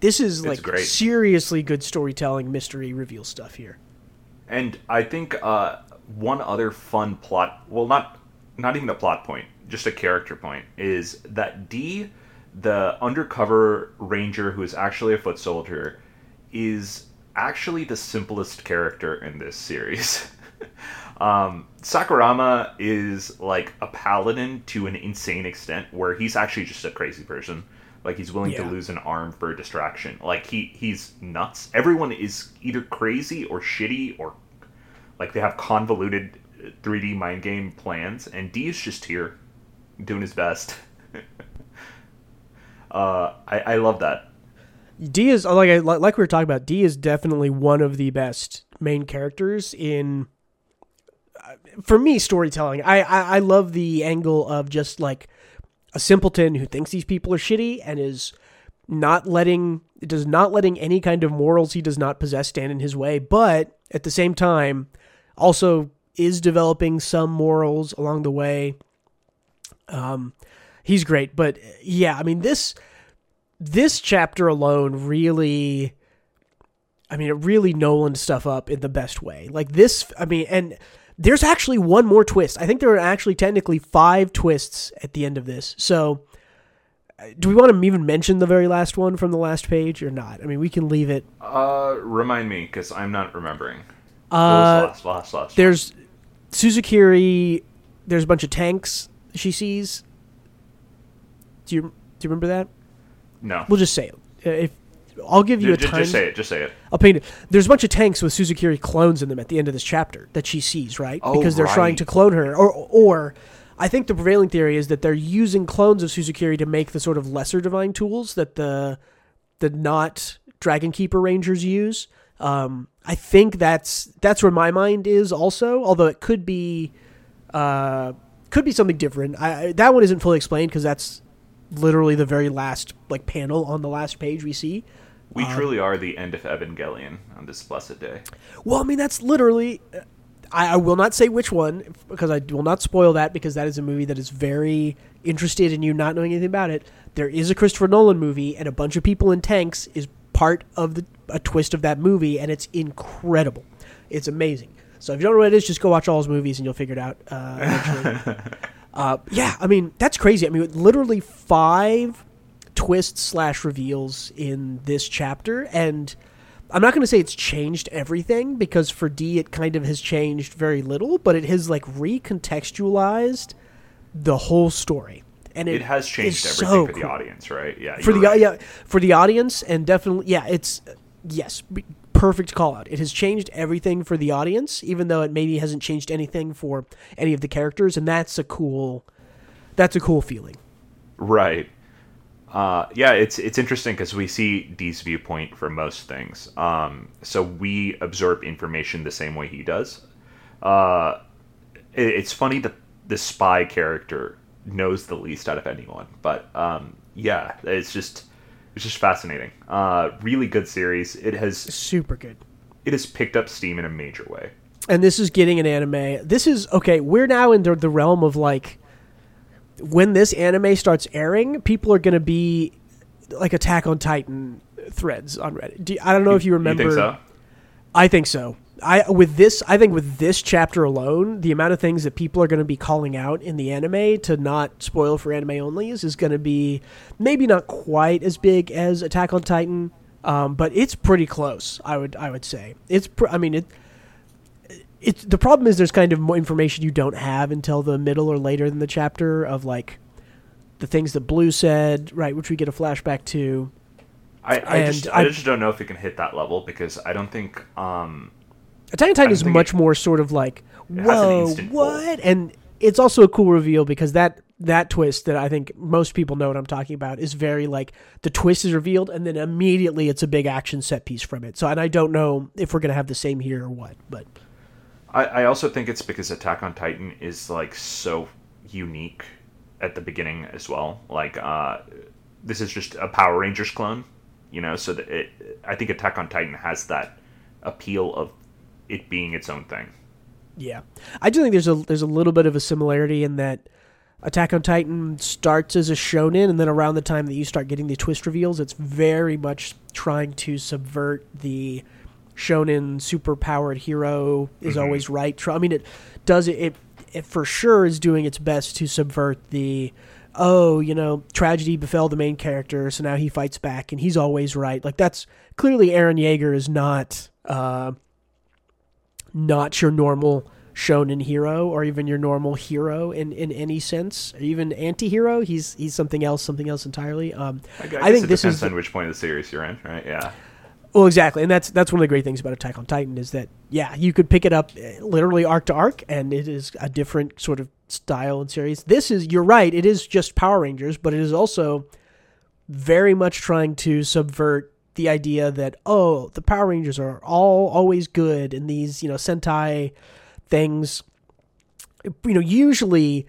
This is like seriously good storytelling, mystery reveal stuff here. And I think one other fun plot, well, not even a plot point, just a character point, is that D, the undercover ranger who is actually a foot soldier, is actually the simplest character in this series. Sakurama is like a paladin to an insane extent where he's actually just a crazy person. Like, he's willing to lose an arm for a distraction. Like, he's nuts. Everyone is either crazy or shitty or, like, they have convoluted 3D mind game plans. And D is just here doing his best. I love that. D is, like we were talking about, D is definitely one of the best main characters in, for me, storytelling. I love the angle of just, like, a simpleton who thinks these people are shitty and is not letting any kind of morals he does not possess stand in his way, but at the same time also is developing some morals along the way. He's great, but yeah, I mean, this chapter alone really, I mean, it really Nolan'd stuff up in the best way. Like this, I mean, and there's actually one more twist. I think there are actually technically 5 twists at the end of this. So do we want to even mention the very last one from the last page or not? I mean, we can leave it. Remind me, because I'm not remembering. What was the last There's Suzukiri. There's a bunch of tanks she sees. Do you remember that? No. We'll just say it. I'll give you a time. Just say it. I'll paint it. There's a bunch of tanks with Suzukiri clones in them at the end of this chapter that she sees, right? Oh, because they're trying to clone her. Or I think the prevailing theory is that they're using clones of Suzukiri to make the sort of lesser divine tools that the not Dragon Keeper Rangers use. I think that's where my mind is also, although it could be something different. That one isn't fully explained because that's literally the very last like panel on the last page we see. We truly are the end of Evangelion on this blessed day. Well, I mean, that's literally... I will not say which one, because I will not spoil that, because that is a movie that is very interested in you not knowing anything about it. There is a Christopher Nolan movie, and a bunch of people in tanks is part of a twist of that movie, and it's incredible. It's amazing. So if you don't know what it is, just go watch all his movies, and you'll figure it out eventually. Yeah, I mean, that's crazy. I mean, literally 5... twists / reveals in this chapter, and I'm not going to say it's changed everything, because for D it kind of has changed very little, but it has like recontextualized the whole story, and it has changed everything so for the audience, right? Yeah, for the audience, and definitely, yeah, it's yes, perfect call out. It has changed everything for the audience, even though it maybe hasn't changed anything for any of the characters, and that's a cool feeling, right? Yeah, it's interesting because we see D's viewpoint for most things. So we absorb information the same way he does. It's funny that the spy character knows the least out of anyone, but yeah, it's just fascinating. Really good series. It has super good. It has picked up steam in a major way. And this is getting an anime. This is okay. We're now in the realm of like, when this anime starts airing, people are going to be like Attack on Titan threads on Reddit. I don't know if you remember. You think so? I think so. I think with this chapter alone, the amount of things that people are going to be calling out in the anime to not spoil for anime only is going to be maybe not quite as big as Attack on Titan, but it's pretty close. I would say it's. It's the problem is there's kind of more information you don't have until the middle or later in the chapter of like the things that Blue said, right? Which we get a flashback to. I just don't know if it can hit that level, because I don't think Attack on Titan is much more sort of like, whoa, what? And it's also a cool reveal, because that twist that I think most people know what I'm talking about is very like the twist is revealed and then immediately it's a big action set piece from it. So, and I don't know if we're going to have the same here or what, but. I also think it's because Attack on Titan is like so unique at the beginning as well. Like this is just a Power Rangers clone, you know. So that I think Attack on Titan has that appeal of it being its own thing. Yeah, I do think there's a little bit of a similarity in that Attack on Titan starts as a shonen, and then around the time that you start getting the twist reveals, it's very much trying to subvert the shonen super-powered hero is always right. I mean, it for sure is doing its best to subvert the, tragedy befell the main character, so now he fights back, and he's always right. Like, that's... Clearly, Eren Yeager is not your normal shonen hero, or even your normal hero in any sense, or even anti-hero. He's something else entirely. I think this depends on which point of the series you're in, right? Yeah. Well, exactly, and that's one of the great things about Attack on Titan is that, yeah, you could pick it up literally arc to arc, and it is a different sort of style and series. This is, you're right, it is just Power Rangers, but it is also very much trying to subvert the idea that, oh, the Power Rangers are always good, and these, Sentai things, usually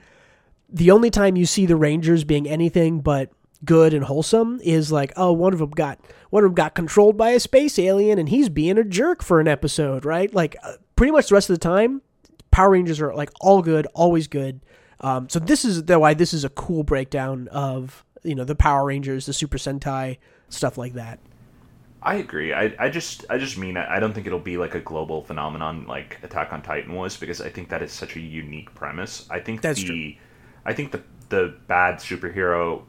the only time you see the Rangers being anything but good and wholesome is like, oh, one of them got controlled by a space alien and he's being a jerk for an episode, right? Like, pretty much the rest of the time, Power Rangers are like all good, always good. So this is why this is a cool breakdown of the Power Rangers, the Super Sentai, stuff like that. I agree. I just mean I don't think it'll be like a global phenomenon like Attack on Titan was, because I think that is such a unique premise. I think that's true. I think the bad superhero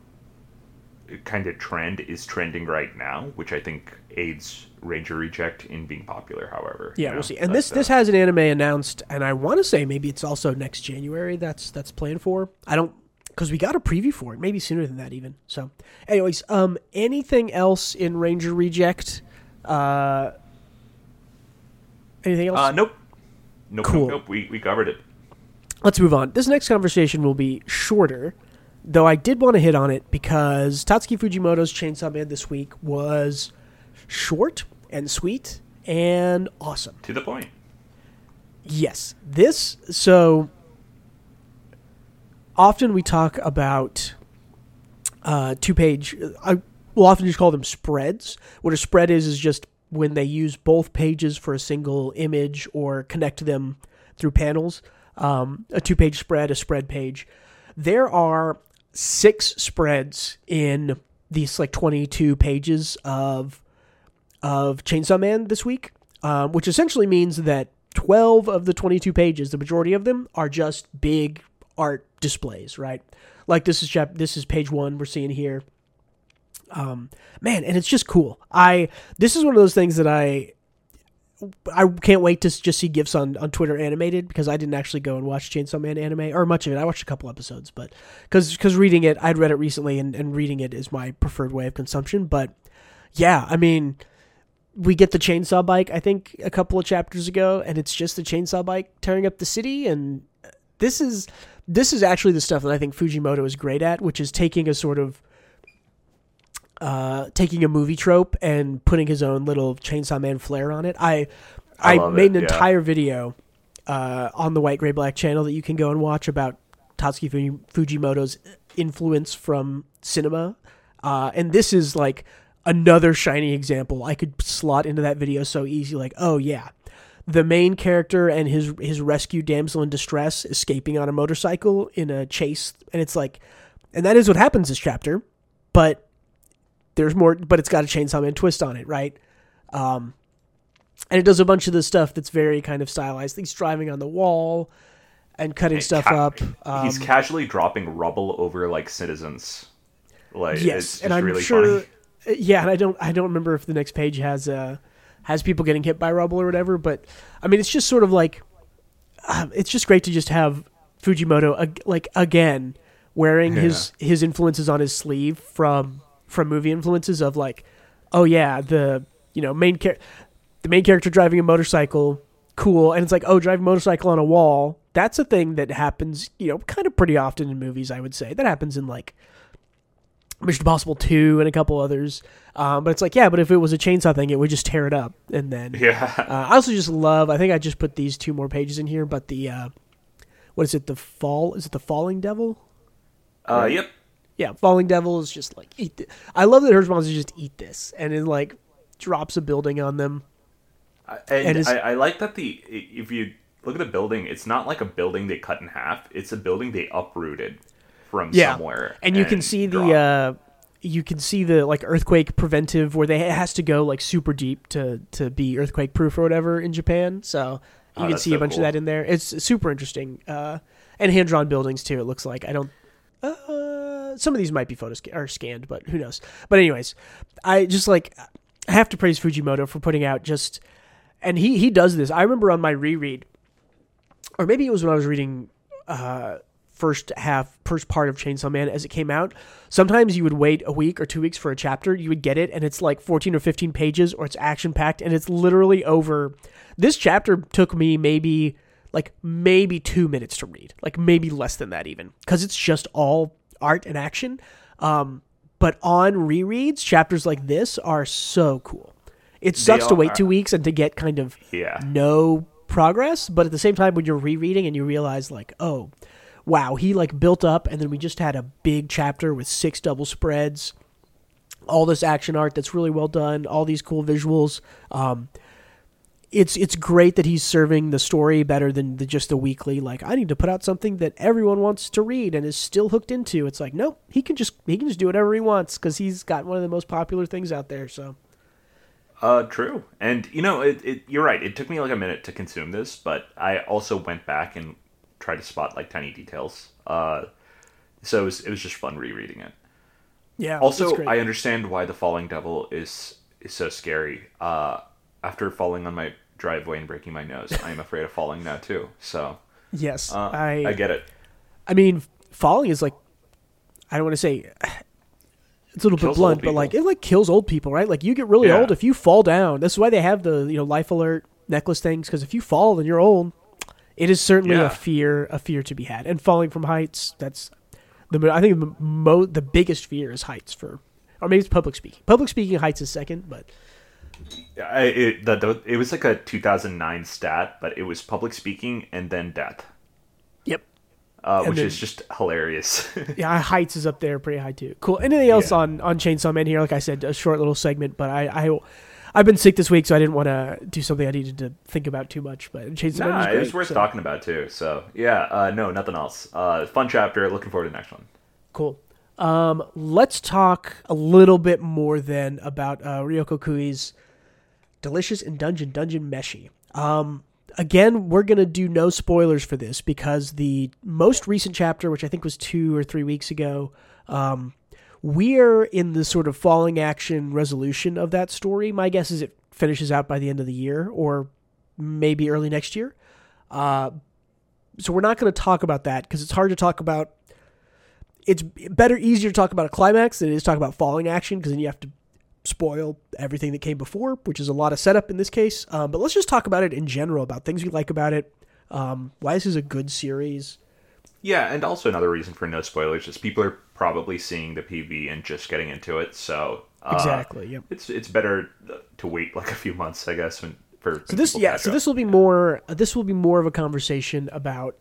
kind of trend is trending right now, which I think aids Ranger Reject in being popular, however. Yeah, we'll see. And this has an anime announced, and I want to say maybe it's also next January that's planned for. Because we got a preview for it, maybe sooner than that even. So, anyways, anything else in Ranger Reject? Anything else? Nope. Cool. Nope. We covered it. Let's move on. This next conversation will be shorter, though I did want to hit on it because Tatsuki Fujimoto's Chainsaw Man this week was short and sweet and awesome. To the point. Yes. Often we talk about two-page... I will often just call them spreads. What a spread is just when they use both pages for a single image or connect them through panels. A two-page spread, a spread page. There are 6 spreads in these 22 pages of Chainsaw Man this week, which essentially means that 12 of the 22 pages, the majority of them, are just big art displays, right? Like this is page 1 we're seeing here. Man, and it's just cool. This is one of those things that I can't wait to just see GIFs on Twitter animated, because I didn't actually go and watch Chainsaw Man anime, or much of it. I watched a couple episodes, but because reading it, I'd read it recently, and reading it is my preferred way of consumption. But yeah, I mean, we get the chainsaw bike, I think, a couple of chapters ago, and it's just the chainsaw bike tearing up the city, and this is actually the stuff that I think Fujimoto is great at, which is taking a sort of taking a movie trope and putting his own little Chainsaw Man flair on it. I made an entire video on the White Gray Black channel that you can go and watch about Tatsuki Fujimoto's influence from cinema, and this is like another shiny example. I could slot into that video so easy. Like, oh yeah. The main character and his rescue damsel in distress escaping on a motorcycle in a chase. And it's like, and that is what happens this chapter, but there's more, but it's got a Chainsaw Man twist on it. Right. And it does a bunch of the stuff that's very kind of stylized. He's driving on the wall and cutting stuff up. He's casually dropping rubble over citizens. Yes. And I'm really sure. Funny. Yeah. And I don't remember if the next page has people getting hit by rubble or whatever, but I mean, it's just sort of it's just great to just have Fujimoto again wearing his influences on his sleeve from movie influences of the main character driving a motorcycle, cool, and it's like, oh, drive a motorcycle on a wall. That's a thing that happens, kind of pretty often in movies. I would say that happens in Mission Impossible 2 and a couple others. But it's but if it was a chainsaw thing, it would just tear it up. And then I also just love, I think I just put these 2 more pages in here, but the, what is it? The fall, is it the Falling Devil? Right? Yep. Yeah. Falling Devil is just eat this. I love that her response is just eat this. And it drops a building on them. And I like that if you look at the building, it's not like a building they cut in half. It's a building they uprooted. from somewhere. And you can see drop. You can see the like earthquake preventive where it has to go like super deep to be earthquake proof or whatever in Japan. So you can see a bunch of that in there. It's super interesting. And hand drawn buildings too. It looks like some of these might be scanned, but who knows? But anyways, I have to praise Fujimoto for putting out and he does this. I remember on my reread, or maybe it was when I was reading first part of Chainsaw Man as it came out, sometimes you would wait a week or 2 weeks for a chapter, you would get it, and it's like 14 or 15 pages, or it's action-packed, and it's literally over. This chapter took me maybe 2 minutes to read, like maybe less than that even, because it's just all art and action. But on rereads, chapters like this are so cool. It sucks to wait 2 weeks and to get kind of no progress, but at the same time, when you're rereading and you realize like, oh, wow, he like built up, and then we just had a big chapter with 6 double spreads, all this action art that's really well done, all these cool visuals. It's great that he's serving the story better than just the weekly, like, I need to put out something that everyone wants to read and is still hooked into. It's like, nope, he can just do whatever he wants because he's got one of the most popular things out there, so. True. And, you know, you're right. It took me like a minute to consume this, but I also went back and tried to spot like tiny details. So it was just fun rereading it. Yeah. Also, I understand why the Falling Devil is so scary. After falling on my driveway and breaking my nose, I am afraid of falling now too. So yes, I get it. I mean, falling is like, I don't want to say it's a little bit blunt, but like it like kills old people, right? Like you get really old if you fall down. That's why they have the life alert necklace things, because if you fall then you're old. It is certainly a fear to be had, and falling from heights. That's the biggest fear is heights or maybe it's public speaking. Public speaking, heights is second, but. It was like a 2009 stat, but it was public speaking and then death. Yep. Is just hilarious. Heights is up there pretty high too. Cool. Anything else on Chainsaw Man here? Like I said, a short little segment, but I've been sick this week, so I didn't want to do something I needed to think about too much. But Chainsaw Man is great. It was worth talking about too. So no, nothing else. Fun chapter. Looking forward to the next one. Cool. Let's talk a little bit more then about Ryoko Kui's Delicious in Dungeon Meshi. Again, we're going to do no spoilers for this because the most recent chapter, which I think was 2 or 3 weeks ago, we're in the sort of falling action resolution of that story. My guess is it finishes out by the end of the year or maybe early next year. So we're not going to talk about that because it's hard to talk about. It's easier to talk about a climax than it is to talk about falling action, because then you have to spoil everything that came before, which is a lot of setup in this case. But let's just talk about it in general, about things we like about it, why this is a good series. Yeah, and also another reason for no spoilers is people are probably seeing the PV and just getting into it, so exactly. Yep. It's better to wait like a few months, I guess. This will be more of a conversation about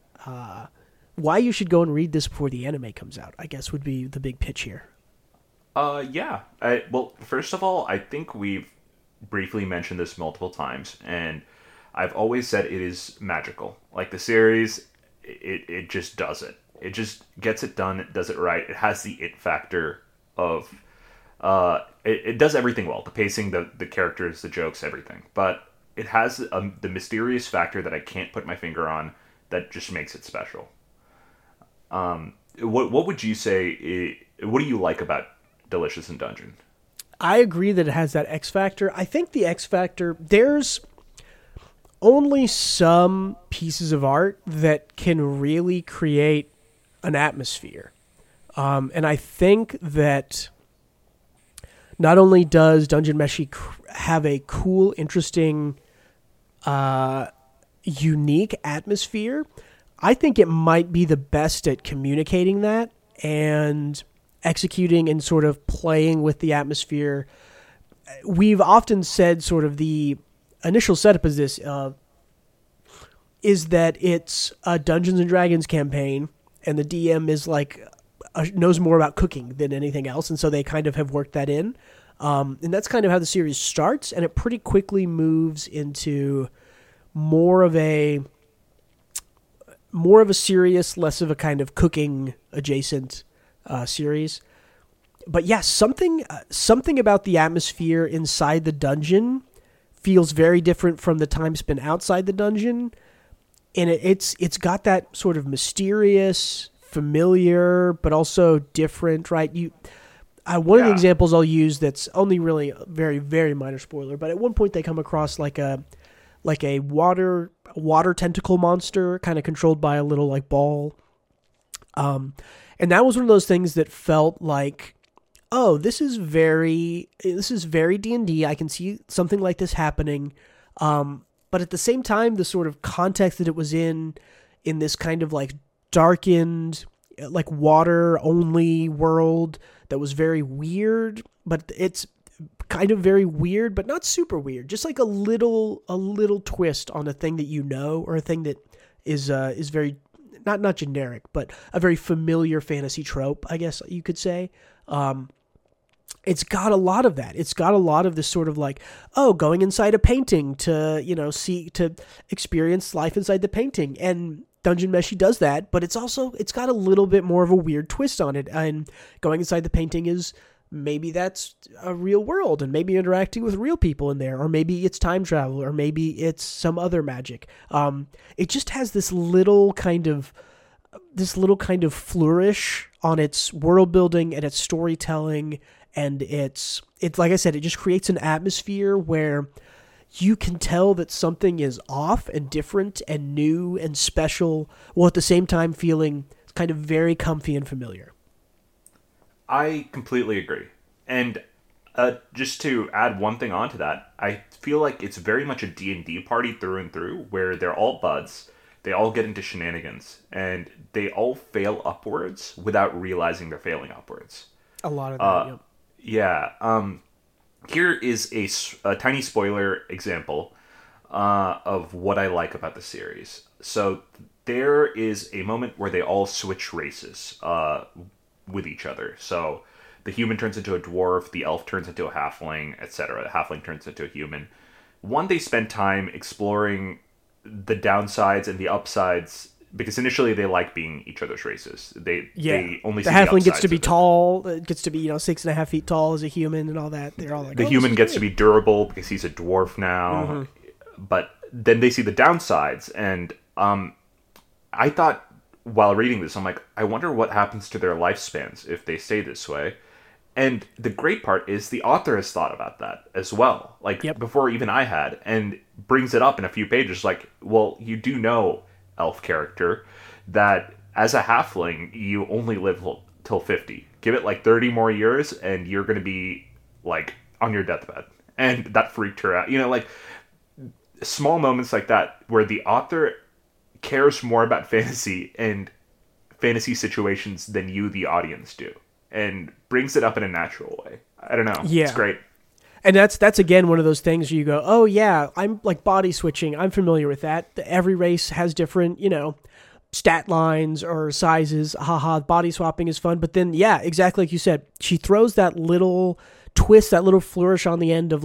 why you should go and read this before the anime comes out, I guess would be the big pitch here. Well, first of all, I think we've briefly mentioned this multiple times, and I've always said it is magical. Like, the series, it just does it. It just gets it done, it does it right, it has the it factor of... It does everything well. The pacing, the characters, the jokes, everything. But it has the mysterious factor that I can't put my finger on that just makes it special. What would you say... What do you like about Delicious in Dungeon? I agree that it has that X factor. I think the X factor, there's only some pieces of art that can really create an atmosphere. And I think that not only does Dungeon Meshi have a cool, interesting, unique atmosphere, I think it might be the best at communicating that and executing and sort of playing with the atmosphere. We've often said sort of the initial setup is this, is that it's a Dungeons and Dragons campaign, and the DM is like, knows more about cooking than anything else, and so they kind of have worked that in. And that's kind of how the series starts, and it pretty quickly moves into more of a more of a serious, less of a kind of cooking adjacent series. But yeah, something about the atmosphere inside the dungeon feels very different from the time spent outside the dungeon. And it's got that sort of mysterious, familiar, but also different, right? One of the examples I'll use that's only really a very, very minor spoiler, but at one point they come across like a water tentacle monster, kind of controlled by a little like ball. And that was one of those things that felt like, oh, this is very D&D. I can see something like this happening. But at the same time, the sort of context that it was in this kind of like darkened, like water only world that was very weird, but it's kind of very weird, but not super weird. Just like a little twist on a thing that you know, or a thing that is very, not generic, but a very familiar fantasy trope, I guess you could say. It's got a lot of that. It's got a lot of this sort of like, oh, going inside a painting to, to experience life inside the painting. And Dungeon Meshi does that, but it's got a little bit more of a weird twist on it. And going inside the painting is, maybe that's a real world, and maybe interacting with real people in there, or maybe it's time travel, or maybe it's some other magic. It just has this little kind of flourish on its world building and its storytelling, and it's like I said, it just creates an atmosphere where you can tell that something is off and different and new and special, while at the same time feeling kind of very comfy and familiar. I completely agree. And just to add one thing onto that, I feel like it's very much a D&D party through and through, where they're all buds, they all get into shenanigans, and they all fail upwards without realizing they're failing upwards. A lot of that, yeah. Here is a tiny spoiler example of what I like about the series. So there is a moment where they all switch races with each other. So the human turns into a dwarf, the elf turns into a halfling, etc. The halfling turns into a human. One, they spend time exploring the downsides and the upsides, because initially they like being each other's races. They only see the halfling gets to be tall, gets to be 6.5 feet tall as a human and all that. They're all like, the human gets to be durable because he's a dwarf now. Mm-hmm. But then they see the downsides, and I thought, while reading this, I'm like, I wonder what happens to their lifespans if they stay this way. And the great part is the author has thought about that as well, before even I had, and brings it up in a few pages. Like, well, you do know, elf character, that as a halfling, you only live till 50. Give it 30 more years and you're going to be on your deathbed. And that freaked her out. Small moments like that where the author cares more about fantasy and fantasy situations than you, the audience, do, and brings it up in a natural way. I don't know. Yeah. It's great. And that's again one of those things where you go, oh yeah, I'm body switching. I'm familiar with that. Every race has different, stat lines or sizes. Haha, body swapping is fun. But then, yeah, exactly like you said, she throws that little twist, that little flourish on the end of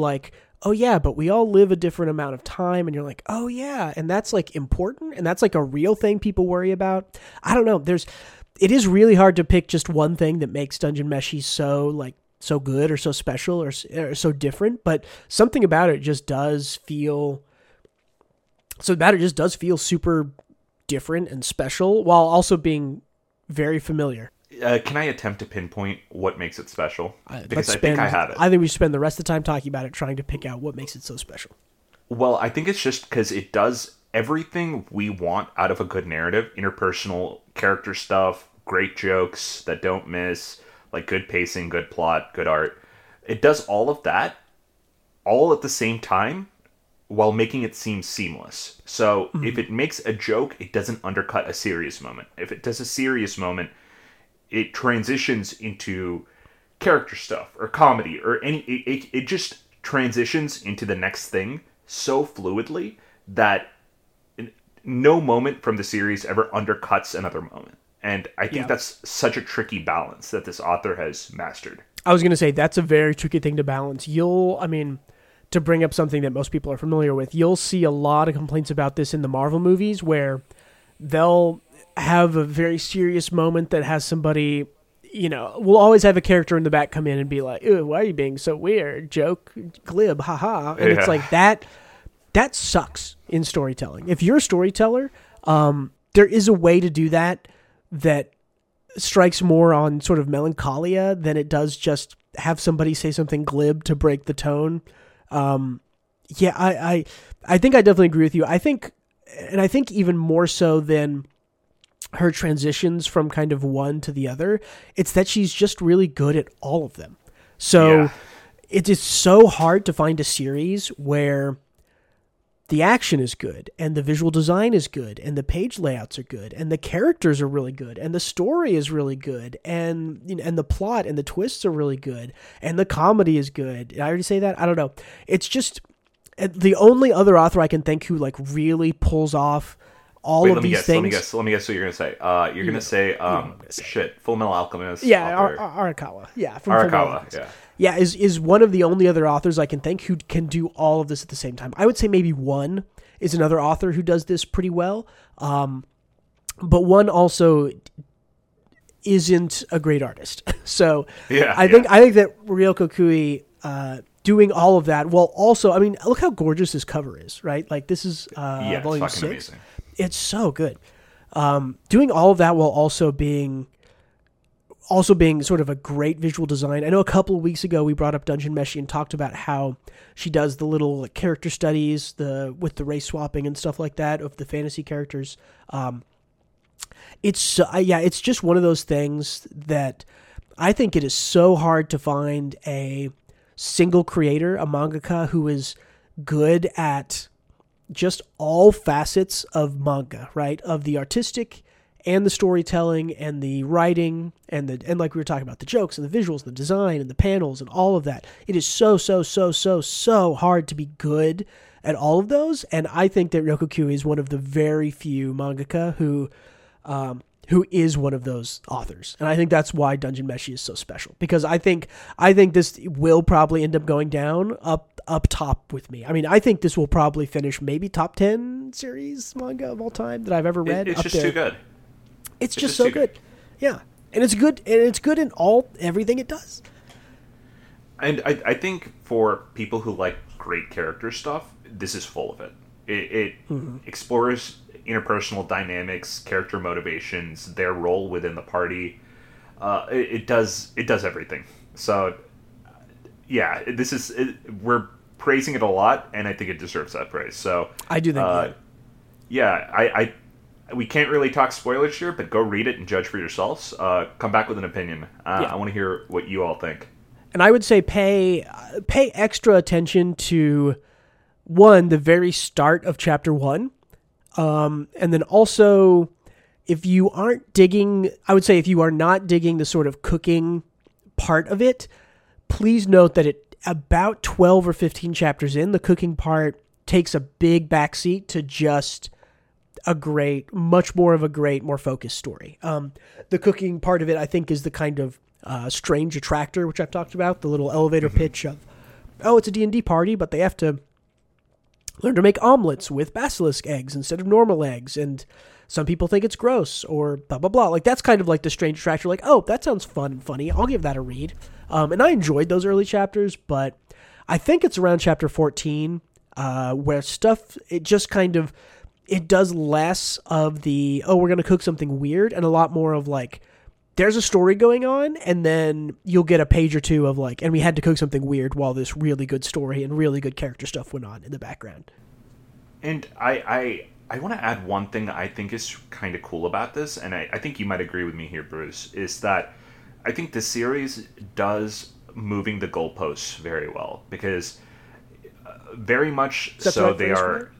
oh yeah, but we all live a different amount of time, and you're like, oh yeah, and that's important, and that's a real thing people worry about. I don't know. It is really hard to pick just one thing that makes Dungeon Meshi so so good or so special or so different, but something about it just does feel super different and special while also being very familiar. Can I attempt to pinpoint what makes it special? Because I think I have it. I think we spend the rest of the time talking about it, trying to pick out what makes it so special. Well, I think it's just because it does everything we want out of a good narrative: interpersonal character stuff, great jokes that don't miss, good pacing, good plot, good art. It does all of that all at the same time while making it seem seamless. So if it makes a joke, it doesn't undercut a serious moment. If it does a serious moment, it transitions into character stuff or comedy or it just transitions into the next thing so fluidly that no moment from the series ever undercuts another moment. And I think that's such a tricky balance that this author has mastered. I was going to say, that's a very tricky thing to balance. To bring up something that most people are familiar with, you'll see a lot of complaints about this in the Marvel movies, where they'll have a very serious moment that has somebody, you know, we'll always have a character in the back come in and be like, "Ew, why are you being so weird? Joke, glib, haha." And it's like that sucks in storytelling. If you're a storyteller, there is a way to do that strikes more on sort of melancholia than it does just have somebody say something glib to break the tone. I think I definitely agree with you. I think even more so than her transitions from kind of one to the other, it's that she's just really good at all of them. So it is so hard to find a series where the action is good and the visual design is good and the page layouts are good and the characters are really good and the story is really good and the plot and the twists are really good and the comedy is good. Did I already say that? I don't know. It's just the only other author I can think who like really pulls off all of these things. Let me guess what you're going to say. You're going to say, Full Metal Alchemist. Yeah, Arakawa. Yeah, from Arakawa, yeah. Yeah, is one of the only other authors I can think who can do all of this at the same time. I would say maybe one is another author who does this pretty well. But one also isn't a great artist. So I think that Ryoko Kui doing all of that, while also, I mean, look how gorgeous this cover is, right? Like this is Volume 6. Amazing. It's so good. Doing all of that while also being sort of a great visual design. I know a couple of weeks ago we brought up Dungeon Meshi and talked about how she does the little like, character studies with the race swapping and stuff like that of the fantasy characters. It's just one of those things that I think it is so hard to find a single creator, a mangaka, who is good at just all facets of manga, right? Of the artistic and the storytelling and the writing and like we were talking about, the jokes and the visuals and the design and the panels and all of that. It is so hard to be good at all of those. And I think that Ryoko Kui is one of the very few mangaka who is one of those authors. And I think that's why Dungeon Meshi is so special, because I think this will probably end up going down up top with me. I mean, I think this will probably finish maybe top 10 series manga of all time that I've ever read. It's just too good. It's just so good. Yeah. And it's good. And it's good in everything it does. And I think for people who like great character stuff, this is full of it. It explores interpersonal dynamics, character motivations, their role within the party. It does everything. So yeah, we're praising it a lot, and I think it deserves that praise. So I do think that. Yeah, we can't really talk spoilers here, but go read it and judge for yourselves. Come back with an opinion. I want to hear what you all think. And I would say pay extra attention to, one, the very start of chapter 1. And then also, if you are not digging the sort of cooking part of it, please note that it about 12 or 15 chapters in, the cooking part takes a big backseat to just more focused story. The cooking part of it, I think, is the kind of strange attractor, which I've talked about, the little elevator pitch of, oh, it's a D&D party, but they have to learn to make omelets with basilisk eggs instead of normal eggs, and some people think it's gross, or blah, blah, blah. Like, that's kind of like the strange attractor, like, oh, that sounds fun and funny, I'll give that a read. And I enjoyed those early chapters, but I think it's around chapter 14 where stuff, it just kind of, it does less of the, oh, we're going to cook something weird, and a lot more of, like, there's a story going on, and then you'll get a page or two of like, and we had to cook something weird while this really good story and really good character stuff went on in the background. And I want to add one thing I think is kind of cool about this, and I think you might agree with me here, Bruce, is that I think the series does moving the goalposts very well, because very much except so they are... Word?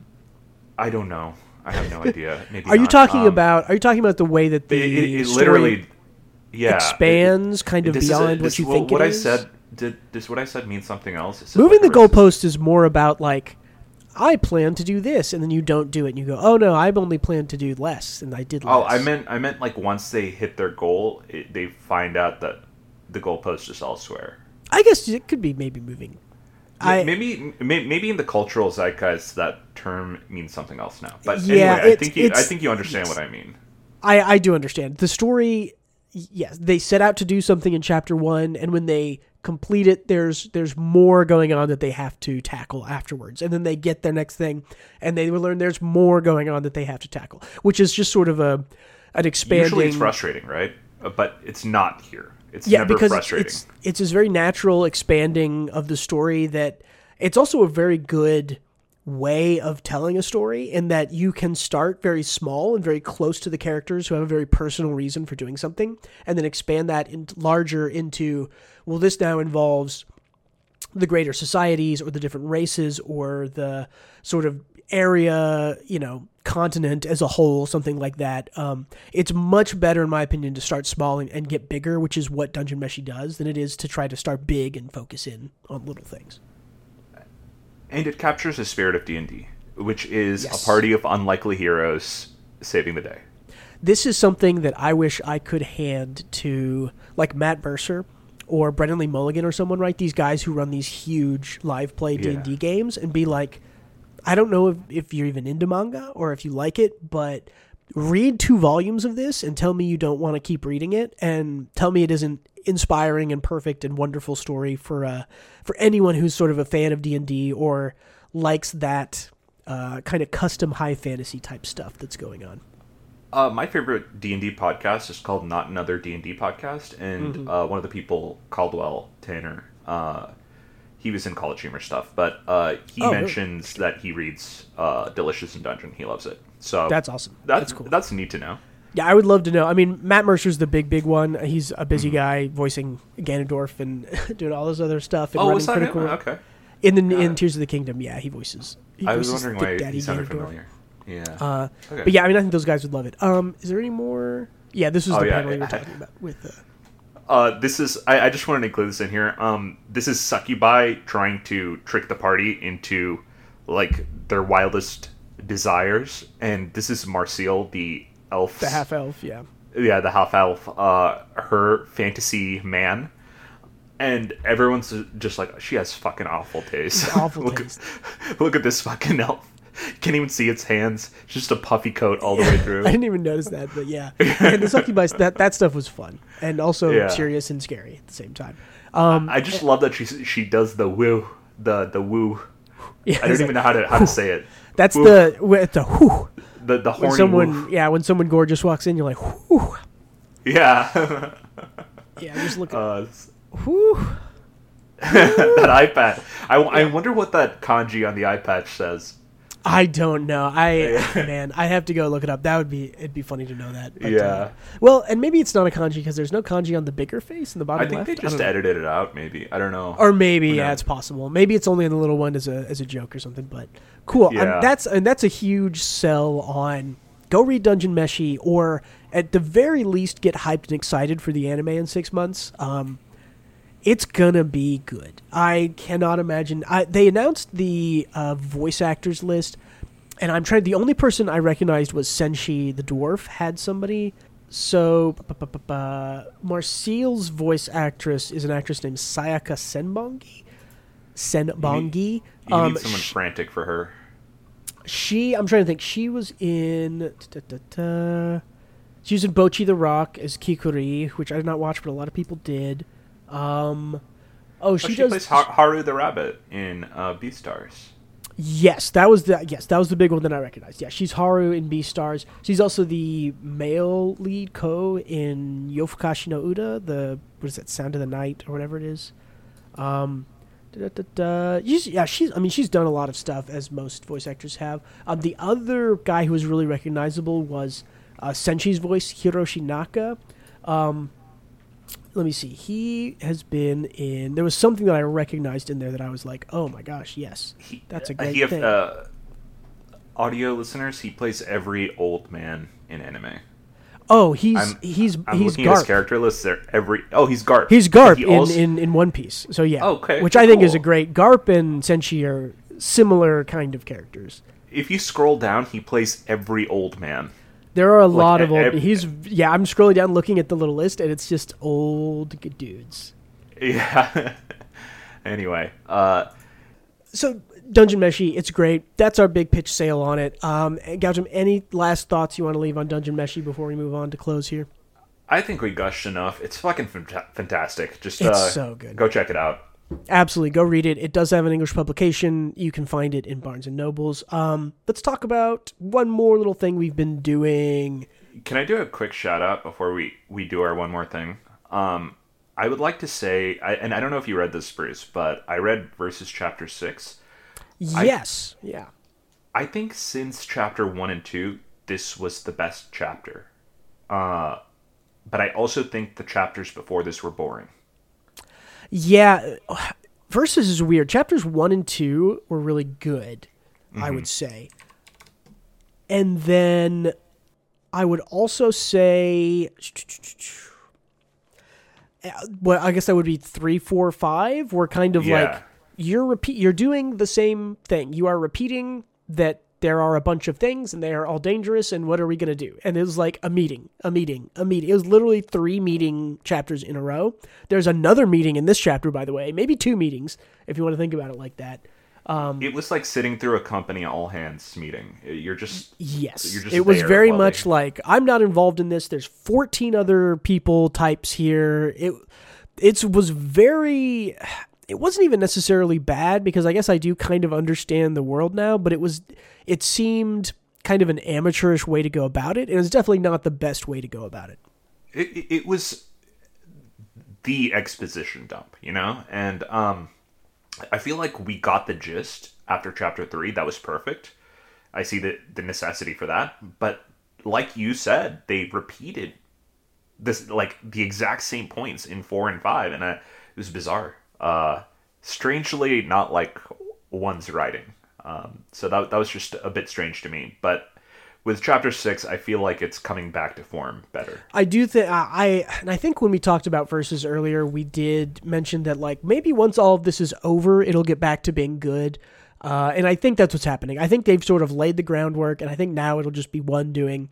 I don't know. I have no idea. Maybe are not. You talking about? Are you talking about the way that the it story... literally... Yeah, expands kind of beyond what you think it is. What I said means something else. Moving the goalpost is more about like, I plan to do this, and then you don't do it, and you go, oh no, I've only planned to do less, and I did less. Oh, I meant like once they hit their goal, they find out that the goalpost is elsewhere. I guess it could be maybe moving. Maybe in the cultural zeitgeist that term means something else now. But anyway, I think you understand what I mean. I do understand. The story, yes, they set out to do something in chapter one, and when they complete it, there's more going on that they have to tackle afterwards. And then they get their next thing, and they will learn there's more going on that they have to tackle, which is just sort of an expanding... Usually it's frustrating, right? But it's not here. It's never frustrating. It's this very natural expanding of the story that... It's also a very good way of telling a story in that you can start very small and very close to the characters who have a very personal reason for doing something, and then expand that larger into, well, this now involves the greater societies or the different races or the sort of area, continent as a whole, something like that. It's much better, in my opinion, to start small and get bigger, which is what Dungeon Meshi does, than it is to try to start big and focus in on little things. And it captures the spirit of D&D, which is a party of unlikely heroes saving the day. This is something that I wish I could hand to, like, Matt Mercer or Brennan Lee Mulligan or someone, right? These guys who run these huge live play D&D games, and be like, I don't know if you're even into manga or if you like it, but read 2 volumes of this and tell me you don't want to keep reading it, and tell me it isn't inspiring and perfect and wonderful story for anyone who's sort of a fan of D&D or likes that kind of custom high fantasy type stuff that's going on. My favorite D&D podcast is called Not Another D&D Podcast, and one of the people, Caldwell Tanner, he was in College Humor stuff, but he mentions that he reads Delicious in Dungeon. He loves it. So that's awesome. That's cool. That's neat to know. Yeah, I would love to know. I mean, Matt Mercer's the big one. He's a busy guy, voicing Ganondorf and doing all this other stuff. And running critical. Him? Okay. In Tears of the Kingdom, yeah, he voices. I was wondering why Daddy he sounded Ganondorf. Familiar. Yeah. But yeah, I mean, I think those guys would love it. Is there any more? Yeah, this was the panel we were talking about with. This is. I just wanted to include this in here. This is Succubi trying to trick the party into, like, their wildest desires, and this is Marseille, the elf, the half elf, the half elf, her fantasy man, and everyone's just like, she has fucking awful taste. Look at this fucking elf. Can't even see its hands. It's just a puffy coat all the way through. I didn't even notice that, but yeah. And the succubi, that stuff was fun. And also serious and scary at the same time. I just love that she does the woo. The woo. Yeah, I don't even know how to say it. That's woo. The whoo. The horny when someone, woof. Yeah, when someone gorgeous walks in, you're like, whoo. Yeah. Yeah, just look at whoo. That iPad. I wonder what that kanji on the eye patch says. I don't know. I have to go look it up. It'd be funny to know that. But, well, and maybe it's not a kanji because there's no kanji on the bigger face in the bottom left. I think they just edited it out. Maybe, I don't know. Or maybe it's possible. Maybe it's only in the little one as a joke or something. But cool. Yeah. That's a huge sell on. Go read Dungeon Meshi, or at the very least get hyped and excited for the anime in 6 months. It's gonna be good. I cannot imagine. They announced the voice actors list, and I'm trying. The only person I recognized was Senshi the dwarf. Had somebody. So Marseille's voice actress is an actress named Sayaka Senbongi. You need someone frantic for her. I'm trying to think. She was in. She was in Bocchi the Rock as Kikuri, which I did not watch, but a lot of people did. She plays Haru the Rabbit in Beastars. Yes, that was the big one that I recognized. Yeah, she's Haru in Beastars. She's also the male lead Ko in Yofukashi no Uda, Sound of the Night or whatever it is. She's done a lot of stuff, as most voice actors have. The other guy who was really recognizable was Senshi's voice, Hiroshi Naka. Let me see. He has been in... There was something that I recognized in there that I was like, oh my gosh, yes. That's a great thing. Audio listeners, he plays every old man in anime. Oh, he's Garp. At his character list. He's Garp. He's Garp in One Piece. So yeah. Okay. Which I think is a great... Garp and Senshi are similar kind of characters. If you scroll down, he plays every old man. There are a lot of old... I'm scrolling down looking at the little list, and it's just old dudes. Yeah. Anyway, So Dungeon Meshi, it's great. That's our big pitch sale on it. Gautam, any last thoughts you want to leave on Dungeon Meshi before we move on to close here? I think we gushed enough. It's fucking fantastic. Just it's so good. Go check it out. Absolutely. Go read it. It does have an English publication. You can find it in Barnes & Nobles. Let's talk about one more little thing we've been doing. Can I do a quick shout-out before we do our one more thing? I would like to say, and I don't know if you read this, Bruce, but I read Versus Chapter 6. Yes. Yeah. I think since Chapter 1 and 2, this was the best chapter. But I also think the chapters before this were boring. Yeah, Versus is weird. Chapters 1 and 2 were really good, I would say. And then I would also say, well, I guess that would be 3, 4, 5 were kind of like, you're doing the same thing. You are repeating that there are a bunch of things and they are all dangerous, and what are we going to do? And it was like a meeting. It was literally 3 meeting chapters in a row. There's another meeting in this chapter, by the way, maybe 2 meetings if you want to think about it like that. It was like sitting through a company all hands meeting. You're just it was very much like, I'm not involved in this. There's 14 other people types here. It wasn't even necessarily bad, because I guess I do kind of understand the world now, but it seemed kind of an amateurish way to go about it. It was definitely not the best way to go about it. It was the exposition dump, you know? And I feel like we got the gist after Chapter 3. That was perfect. I see the necessity for that. But like you said, they repeated this, like, the exact same points in 4 and 5, and it was bizarre. Strangely not like one's writing. So that was just a bit strange to me. But with Chapter 6, I feel like it's coming back to form better. I do think I think when we talked about Versus earlier, we did mention that, like, maybe once all of this is over, it'll get back to being good. And I think that's what's happening. I think they've sort of laid the groundwork, and I think now it'll just be one doing.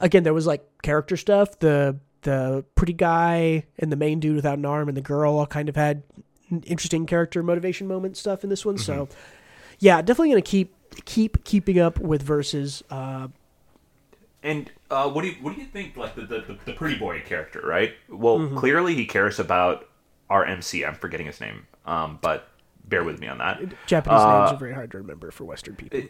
Again, there was like character stuff. The pretty guy and the main dude without an arm and the girl all kind of had interesting character motivation moment stuff in this one. So yeah, definitely going to keeping up with Versus. And what do you think, like, the pretty boy character, right? Well, clearly he cares about our MC. I'm forgetting his name. But bear with me on that. Japanese names are very hard to remember for Western people.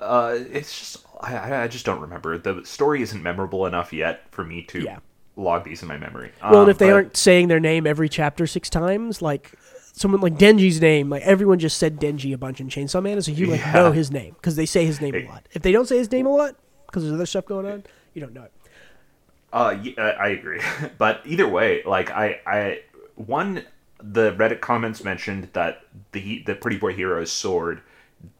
It's just, I just don't remember. The story isn't memorable enough yet for me to log these in my memory. Well, and if they aren't saying their name every chapter 6 times, like someone like Denji's name, like everyone just said Denji a bunch in Chainsaw Man, so you know his name because they say his name a lot. If they don't say his name a lot because there's other stuff going on, you don't know it. I agree. But either way, like the Reddit comments mentioned that the pretty boy hero's sword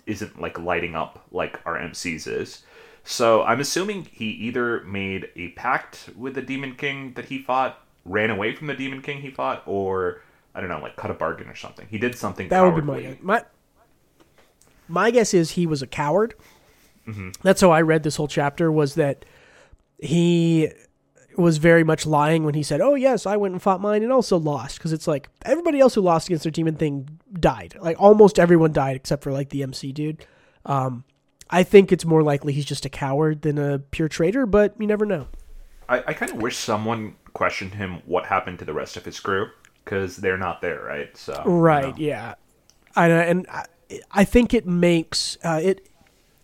isn't like lighting up like our MC's is. So I'm assuming he either made a pact with the Demon King that he fought, ran away from the Demon King he fought, or, I don't know, like cut a bargain or something. He did something that cowardly. That would be my guess is he was a coward. That's how I read this whole chapter, was that he was very much lying when he said, oh yes, I went and fought mine and also lost. Because it's like, everybody else who lost against their Demon Thing died. Like, almost everyone died except for like the MC dude. I think it's more likely he's just a coward than a pure traitor, but you never know. I kind of wish someone questioned him what happened to the rest of his crew, because they're not there, right? So yeah. I think it makes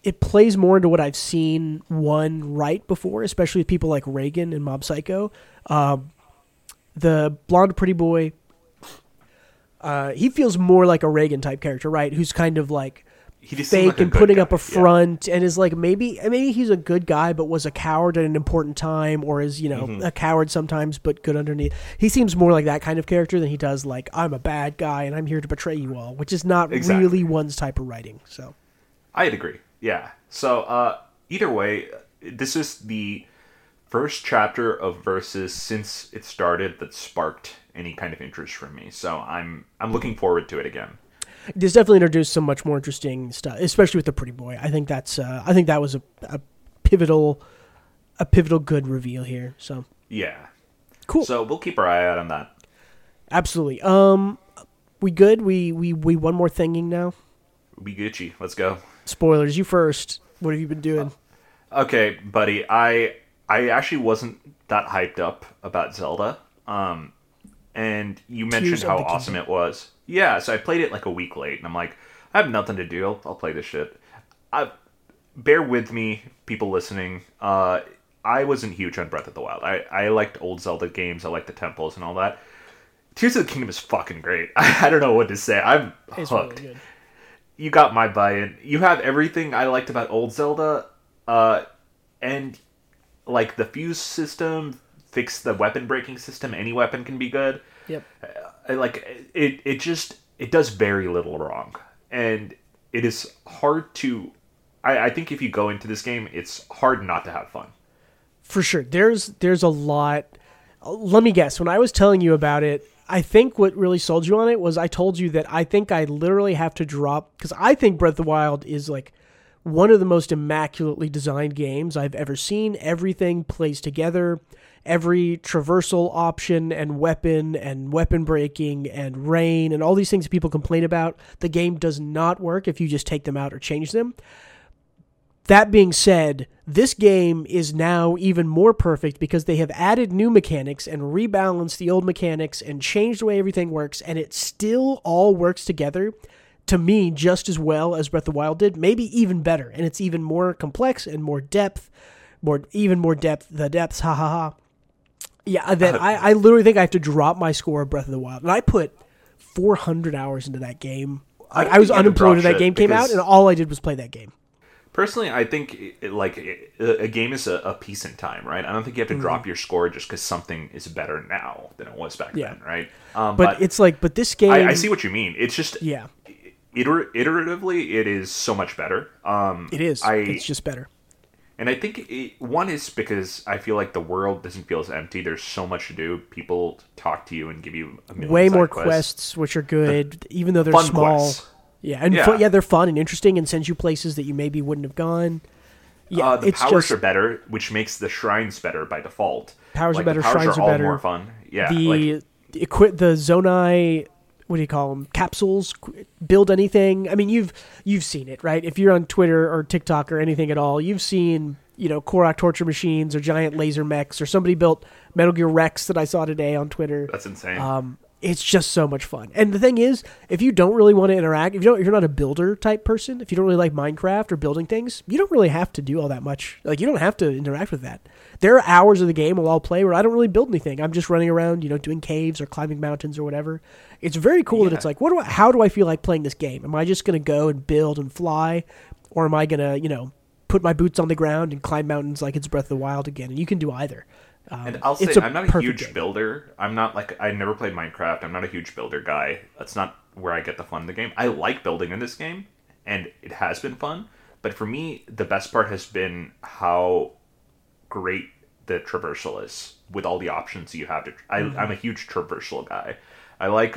it plays more into what I've seen one write before, especially with people like Reagan and Mob Psycho. The blonde pretty boy, he feels more like a Reagan type character, right? Who's kind of like, he just fake like and putting guy. Up a front and is like, maybe he's a good guy but was a coward at an important time, or is, you know, a coward sometimes but good underneath. He seems more like that kind of character than he does like, I'm a bad guy and I'm here to betray you all, which is not really one's type of writing. So I'd agree. Yeah. So either way, this is the first chapter of Versus since it started that sparked any kind of interest from me. So I'm looking forward to it again. This definitely introduced some much more interesting stuff, especially with the pretty boy. I think that's that was a pivotal good reveal here. So yeah, cool. So we'll keep our eye out on that. Absolutely. We good? We one more thinging now. Be Gucci. Let's go. Spoilers, you first. What have you been doing? Okay, buddy. I actually wasn't that hyped up about Zelda. And you mentioned how awesome it was. Yeah, so I played it like a week late, and I'm like, I have nothing to do. I'll play this shit. Bear with me, people listening. I wasn't huge on Breath of the Wild. I liked old Zelda games. I liked the temples and all that. Tears of the Kingdom is fucking great. I don't know what to say. I'm hooked. Really, you got my buy-in. You have everything I liked about old Zelda. And like the fuse system, fix the weapon breaking system. Any weapon can be good. Yep. It does very little wrong, and it is hard to. I think if you go into this game, it's hard not to have fun. For sure, there's a lot. Let me guess. When I was telling you about it, I think what really sold you on it was I told you that I think I literally have to drop, because I think Breath of the Wild is like one of the most immaculately designed games I've ever seen. Everything plays together. Every traversal option and weapon breaking and rain and all these things people complain about, the game does not work if you just take them out or change them. That being said, this game is now even more perfect because they have added new mechanics and rebalanced the old mechanics and changed the way everything works, and it still all works together. To me, just as well as Breath of the Wild did, maybe even better. And it's even more complex and more depth, the depths, ha ha ha. Yeah, that I literally think I have to drop my score of Breath of the Wild. And I put 400 hours into that game. I was unemployed when that game came out, and all I did was play that game. Personally, I think a game is a piece in time, right? I don't think you have to drop your score just because something is better now than it was back then, right? But it's like, but this game... I see what you mean. It's just... Yeah. Iteratively, it is so much better. It is. It's just better. And I think one is because I feel like the world doesn't feel as empty. There's so much to do. People talk to you and give you a million way more quests, which are good, even though they're small. Quests. Yeah, and they're fun and interesting, and sends you places that you maybe wouldn't have gone. Yeah, the powers are better, which makes the shrines better by default. Powers are better. Shrines are better. More fun. Yeah. The Zonai. What do you call them? Capsules, build anything. I mean, you've seen it, right? If you're on Twitter or TikTok or anything at all, you've seen, Korok torture machines or giant laser mechs, or somebody built Metal Gear Rex that I saw today on Twitter. That's insane. It's just so much fun. And the thing is, if you don't really want to interact, if you're not a builder type person, if you don't really like Minecraft or building things, you don't really have to do all that much. Like, you don't have to interact with that. There are hours of the game I'll play where I don't really build anything. I'm just running around, doing caves or climbing mountains or whatever. It's very cool that it's like, how do I feel like playing this game? Am I just going to go and build and fly? Or am I going to, put my boots on the ground and climb mountains like it's Breath of the Wild again? And you can do either. And I'll say, I'm not a huge builder. I never played Minecraft. I'm not a huge builder guy. That's not where I get the fun in the game. I like building in this game, and it has been fun. But for me, the best part has been how great the traversal is with all the options you have. I'm a huge traversal guy. I like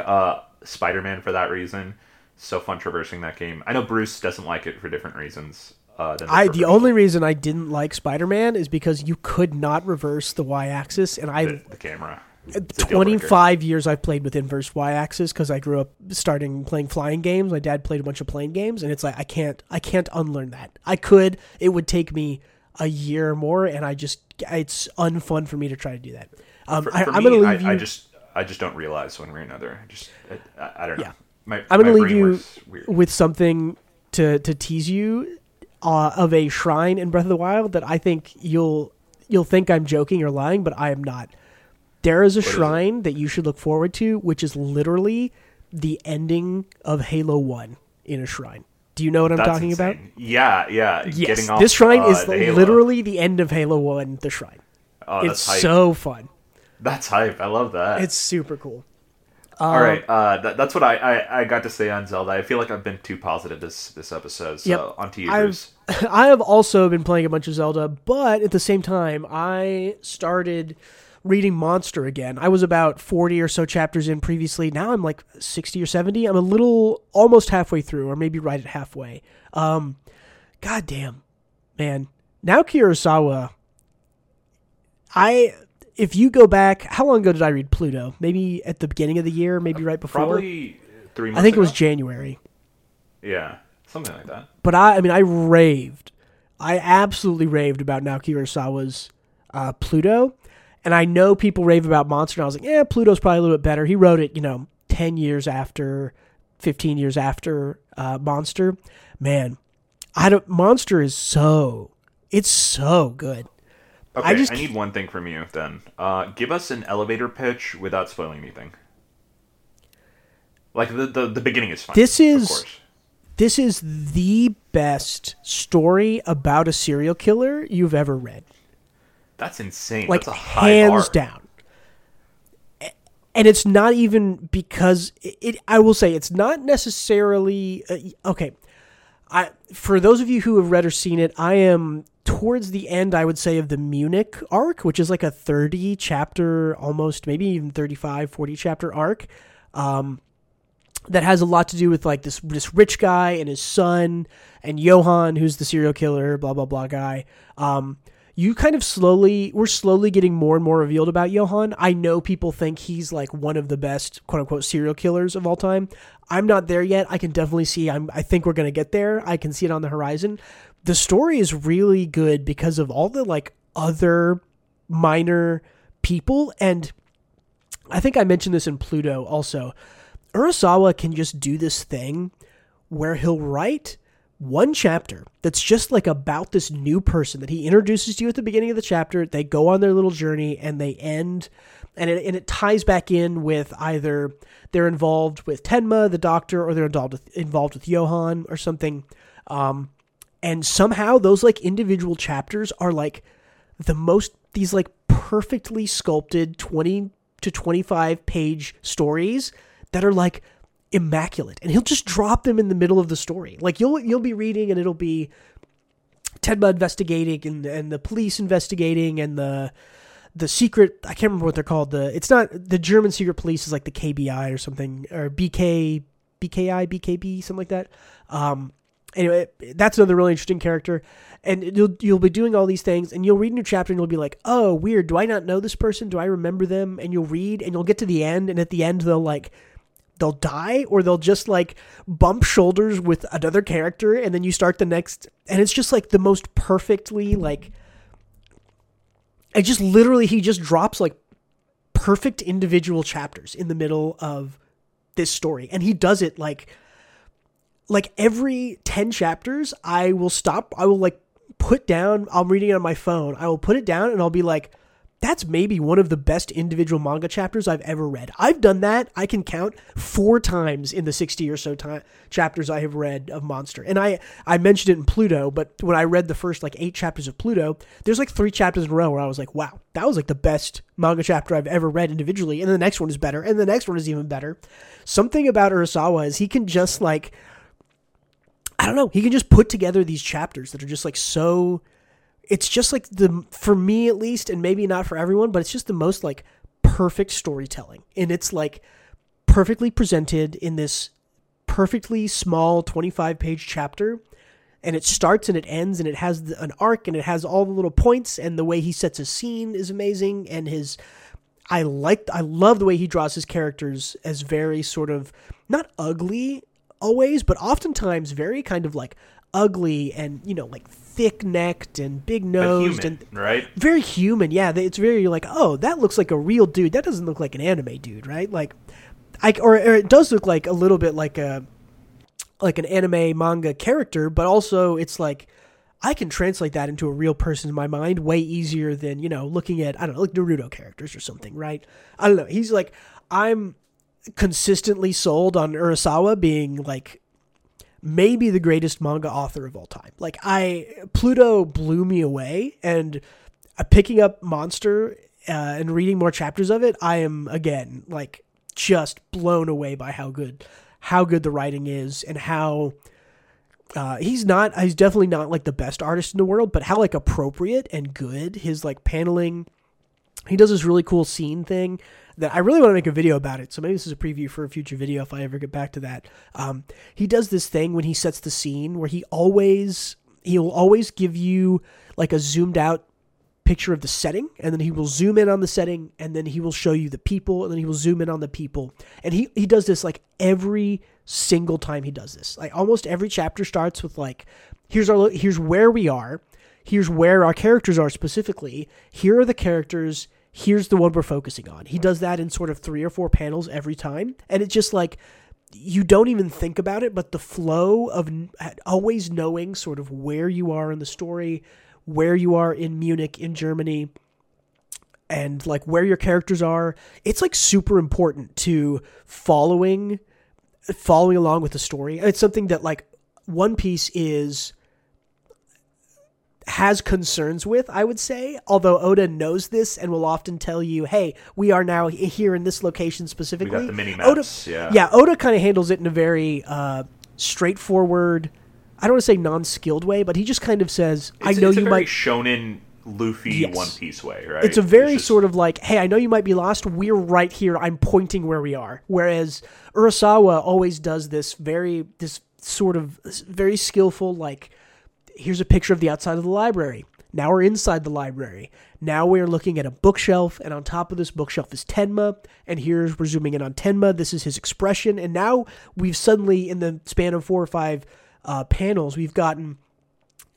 Spider-Man for that reason. So fun traversing that game. I know Bruce doesn't like it for different reasons. The only reason I didn't like Spider-Man is because you could not reverse the y-axis, and the camera. 25 years I've played with inverse y-axis because I grew up starting playing flying games. My dad played a bunch of plane games, and it's like I can't unlearn that. I could. It would take me a year or more, and it's unfun for me to try to do that. I'm going to leave you. I just don't realize one way or another. I don't know. Yeah. I'm going to leave you with something to tease you. Of a shrine in Breath of the Wild that I think you'll think I'm joking or lying, but I am not. There is a shrine that you should look forward to, which is literally the ending of Halo 1 in a shrine. Do you know what I'm talking about? Yeah. Yes, this shrine is literally the end of Halo 1, the shrine. Oh, it's hype. So fun. That's hype. I love that. It's super cool. All right, that's what I got to say on Zelda. I feel like I've been too positive this episode, so on to you, Bruce. I have also been playing a bunch of Zelda, but at the same time, I started reading Monster again. I was about 40 or so chapters in previously. Now I'm like 60 or 70. I'm almost halfway through, or maybe right at halfway. God damn, man. Naoki Urasawa, if you go back, how long ago did I read Pluto? Maybe at the beginning of the year, maybe right before? Probably 3 months ago. I think it was January. Yeah. Something like that. But I mean, I raved. I absolutely raved about Naoki Urasawa's Pluto. And I know people rave about Monster, and I was like, yeah, Pluto's probably a little bit better. He wrote it, 10 years after, 15 years after Monster. Man, Monster is so good. Okay, I need one thing from you, then. Give us an elevator pitch without spoiling anything. Like, the beginning is fine, of course. This is the best story about a serial killer you've ever read. That's insane. Like, that's a high bar. Hands down. And it's not even because I will say it's not necessarily okay. For those of you who have read or seen it, I am towards the end, I would say, of the Munich arc, which is like a 30 chapter, almost maybe even 35, 40 chapter arc. That has a lot to do with like this rich guy and his son and Johann, who's the serial killer, blah, blah, blah guy. You kind of we're slowly getting more and more revealed about Johann. I know people think he's like one of the best, quote unquote, serial killers of all time. I'm not there yet. I can definitely see, I think we're going to get there. I can see it on the horizon. The story is really good because of all the like other minor people. And I think I mentioned this in Pluto also. Urasawa can just do this thing where he'll write one chapter that's just like about this new person that he introduces to you at the beginning of the chapter. They go on their little journey and they end, and it ties back in with either they're involved with Tenma, the doctor, or they're involved with Johann or something. And somehow those like individual chapters are like these like perfectly sculpted 20 to 25 page stories that are like immaculate, and he'll just drop them in the middle of the story. Like you'll be reading, and it'll be Tenma investigating, and the police investigating, and the secret. I can't remember what they're called. It's not the German secret police, is like the KBI or something, or BKI, BKB, something like that. Anyway, that's another really interesting character. And you'll be doing all these things, and you'll read a new chapter, and you'll be like, oh, weird. Do I not know this person? Do I remember them? And you'll read, and you'll get to the end, and at the end they'll die, or they'll just like bump shoulders with another character, and then you start the next. And it's just like the most perfectly like, it just literally, he just drops like perfect individual chapters in the middle of this story. And he does it like every 10 chapters, I will stop. I will like put down, I'm reading it on my phone. I will put it down and I'll be like, that's maybe one of the best individual manga chapters I've ever read. I've done that. I can count 4 times in the 60 or so chapters I have read of Monster. And I mentioned it in Pluto, but when I read the first like 8 chapters of Pluto, there's like 3 chapters in a row where I was like, wow, that was like the best manga chapter I've ever read individually. And the next one is better. And the next one is even better. Something about Urasawa is he can just like, I don't know, he can just put together these chapters that are just like so... It's just like for me at least, and maybe not for everyone, but it's just the most like perfect storytelling. And it's like perfectly presented in this perfectly small 25-page chapter. And it starts and it ends, and it has an arc, and it has all the little points, and the way he sets a scene is amazing. And I love the way he draws his characters as very sort of, not ugly always, but oftentimes very kind of like ugly and, like thick-necked and big-nosed. Human, and right? Very human, yeah. It's very like, oh, that looks like a real dude. That doesn't look like an anime dude, right? Like, or it does look like a little bit like an anime manga character, but also it's like, I can translate that into a real person in my mind way easier than, looking at, I don't know, like Naruto characters or something, right? I don't know. He's like, I'm consistently sold on Urasawa being like, maybe the greatest manga author of all time. Like Pluto blew me away, and picking up Monster and reading more chapters of it, I am again like just blown away by how good the writing is, and how he's definitely not like the best artist in the world, but how like appropriate and good his like paneling. He does this really cool scene thing that I really want to make a video about it. So maybe this is a preview for a future video if I ever get back to that. He does this thing when he sets the scene where he'll always give you like a zoomed out picture of the setting, and then he will zoom in on the setting, and then he will show you the people, and then he will zoom in on the people. And he does this like every single time he does this. Like, almost every chapter starts with, like, here's where we are, here's where our characters are specifically, here are the characters, here's the one we're focusing on. He does that in sort of 3 or 4 panels every time, and it's just like, you don't even think about it, but the flow of always knowing sort of where you are in the story, where you are in Munich, in Germany, and, like, where your characters are, it's, like, super important to following along with the story. It's something that, like, One Piece has concerns with, I would say, although Oda knows this and will often tell you, hey, we are now here in this location specifically. We got the mini-maps, yeah. Yeah, Oda kind of handles it in a very straightforward, I don't want to say non-skilled way, but he just kind of says, I know you might... It's a very shonen, Luffy, yes. One Piece way, right? It's a very sort of like, hey, I know you might be lost, we're right here, I'm pointing where we are. Whereas Urasawa always does this very skillful, like, here's a picture of the outside of the library. Now we're inside the library. Now we're looking at a bookshelf, and on top of this bookshelf is Tenma, and here's, we're zooming in on Tenma, this is his expression, and now we've suddenly, in the span of 4 or 5 panels, we've gotten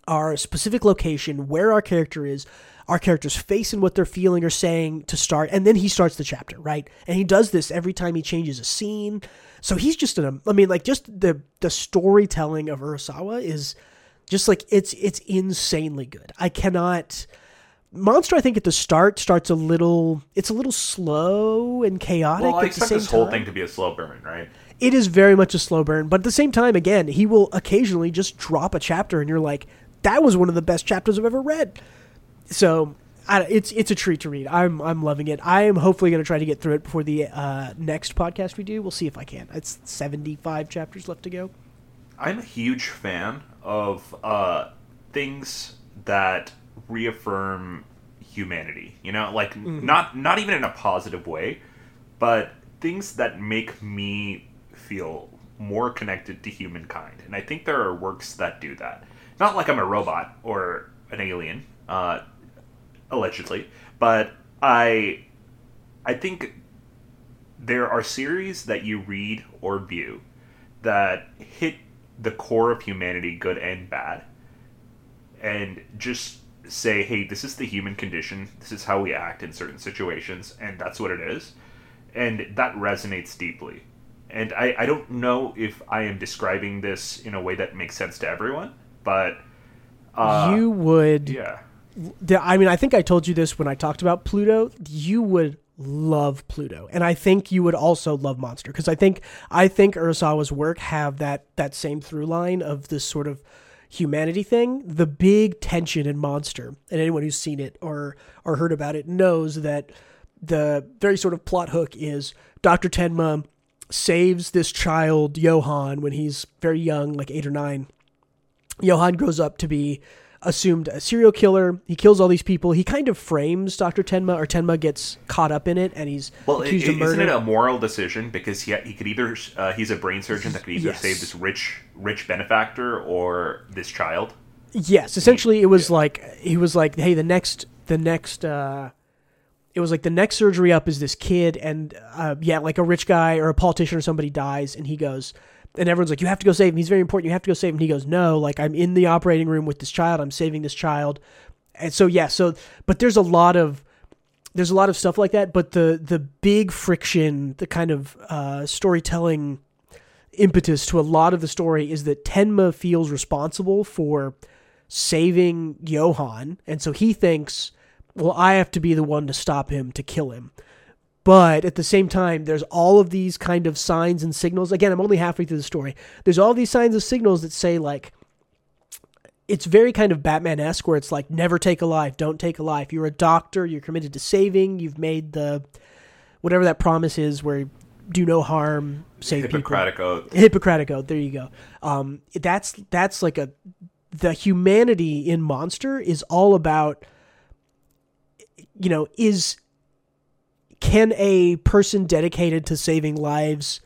our specific location, where our character is, our character's face and what they're feeling or saying to start, and then he starts the chapter, right? And he does this every time he changes a scene. So he's just just the storytelling of Urasawa is just like, it's insanely good. I cannot... Monster, I think, at the starts a little... It's a little slow and chaotic. Well, I expect this whole thing to be a slow burn, right? It is very much a slow burn, but at the same time, again, he will occasionally just drop a chapter and you're like, that was one of the best chapters I've ever read. So it's a treat to read. I'm loving it. I am hopefully going to try to get through it before the next podcast we do. We'll see if I can. It's 75 chapters left to go. I'm a huge fan of things that reaffirm humanity. You know, like, not even in a positive way, but things that make me feel more connected to humankind. And I think there are works that do that. Not like I'm a robot or an alien, allegedly, but I think there are series that you read or view that hit the core of humanity, good and bad, and just say, hey, this is the human condition, this is how we act in certain situations, and that's what it is. And that resonates deeply. And I don't know if I am describing this in a way that makes sense to everyone, but you would, yeah. I mean, I think I told you this when I talked about Pluto. You would love Pluto, and I think you would also love Monster, because I think Urasawa's work have that same through line of this sort of humanity thing. The big tension in Monster, and anyone who's seen it or heard about it knows that the very sort of plot hook is Dr. Tenma saves this child Johan when he's very young, like 8 or 9. Johan grows up to be assumed a serial killer. He kills all these people. He kind of frames Dr. Tenma, or Tenma gets caught up in it, and he's accused of murder. Isn't it a moral decision? Because he could either... he's a brain surgeon that could either save this rich benefactor or this child. Yes, essentially it was like... He was like, hey, the next... It was like the next surgery up is this kid, and like a rich guy or a politician or somebody dies, and he goes... And everyone's like, you have to go save him. He's very important. You have to go save him. And he goes, no, like, I'm in the operating room with this child. I'm saving this child. And so, yeah, but there's a lot of stuff like that. But the big friction, the kind of storytelling impetus to a lot of the story is that Tenma feels responsible for saving Johan. And so he thinks, well, I have to be the one to stop him, to kill him. But at the same time, there's all of these kind of signs and signals. Again, I'm only halfway through the story. There's all these signs and signals that say, like, it's very kind of Batman-esque, where it's like, never take a life, don't take a life. You're a doctor, you're committed to saving, you've made the, whatever that promise is, where do no harm, save Hippocratic people. Oath. Hippocratic Oath, there you go. That's like the humanity in Monster is all about, you know, can a person dedicated to saving lives,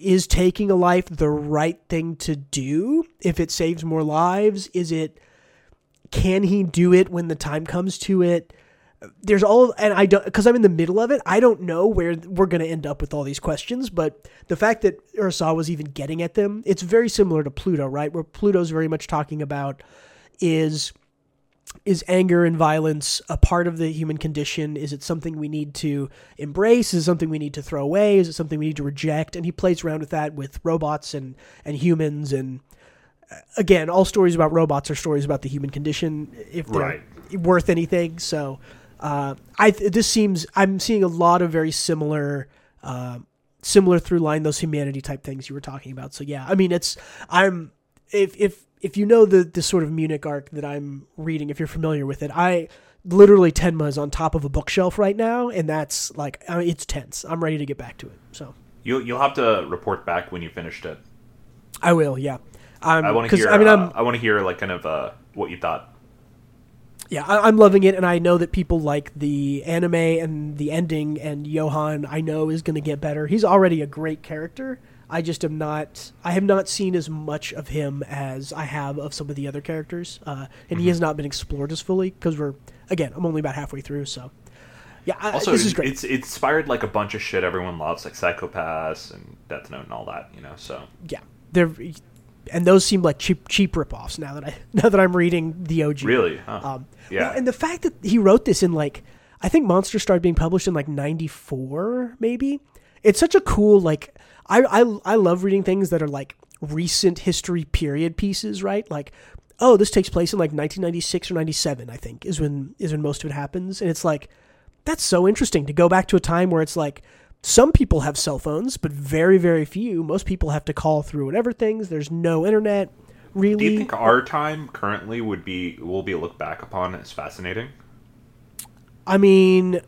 is taking a life the right thing to do if it saves more lives? Can he do it when the time comes to it? there's all, and I don't, because I'm in the middle of it, I don't know where we're going to end up with all these questions, but the fact that Urasawa was even getting at them, it's very similar to Pluto, right? Where Pluto's very much talking about is anger and violence a part of the human condition? Is it something we need to embrace? Is it something we need to throw away? Is it something we need to reject? And he plays around with that with robots and humans. And again, all stories about robots are stories about the human condition, if they're worth anything. So I'm seeing a lot of very similar through line, those humanity type things you were talking about. So yeah, I mean, if you know the sort of Munich arc that I'm reading, if you're familiar with it, I literally Tenma is on top of a bookshelf right now, and that's like, I mean, it's tense. I'm ready to get back to it. So you'll have to report back when you finished it. I will, yeah. I want to hear. I want to hear like kind of what you thought. Yeah, I'm loving it, and I know that people like the anime and the ending. And Johan, I know, is going to get better. He's already a great character. I just am not. I have not seen as much of him as I have of some of the other characters, and he has not been explored as fully because I'm only about halfway through. So, yeah, this is great. It's inspired like a bunch of shit everyone loves, like Psycho-Pass and Death Note and all that, you know. So yeah, and those seem like cheap ripoffs now that I'm reading the OG. Really? Huh. Yeah. And the fact that he wrote this in like, I think Monster started being published in like 94, maybe. It's such a cool like. I love reading things that are like recent history period pieces, right? Like, oh, this takes place in like 1996 or 97, I think, is when most of it happens. And it's like, that's so interesting to go back to a time where it's like, some people have cell phones, but very, very few. Most people have to call through whatever things. There's no internet, really. Do you think our time currently will be looked back upon as fascinating? I think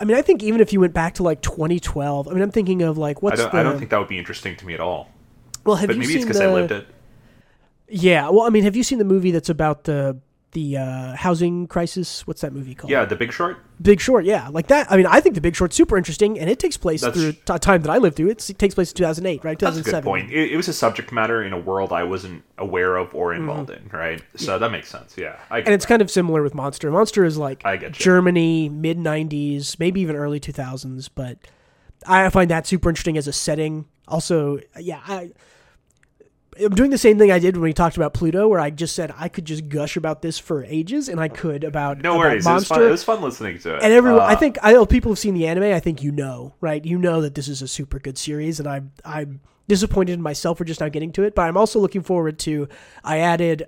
even if you went back to like 2012, I mean, I'm thinking of like I don't think that would be interesting to me at all. Well, maybe it's because I lived it. Yeah, well, I mean, have you seen the movie that's about the housing crisis? What's that movie called? Yeah, The Big Short. Big Short, yeah, like that. I mean, I think The Big Short's super interesting, and it takes place through a time that I lived through. It takes place in 2008, right? 2007. That's a good point. It was a subject matter in a world I wasn't aware of or involved in, right? So that makes sense. Yeah, it's kind of similar with Monster. Monster is like Germany, mid '90s, maybe even early 2000s. But I find that super interesting as a setting. Also, yeah, I'm doing the same thing I did when we talked about Pluto, where I just said I could just gush about this for ages, and I could about Monster. It was fun listening to it. And everyone, I know people have seen the anime. I think you know, right? You know that this is a super good series, and I'm disappointed in myself for just not getting to it. But I'm also looking forward to. I added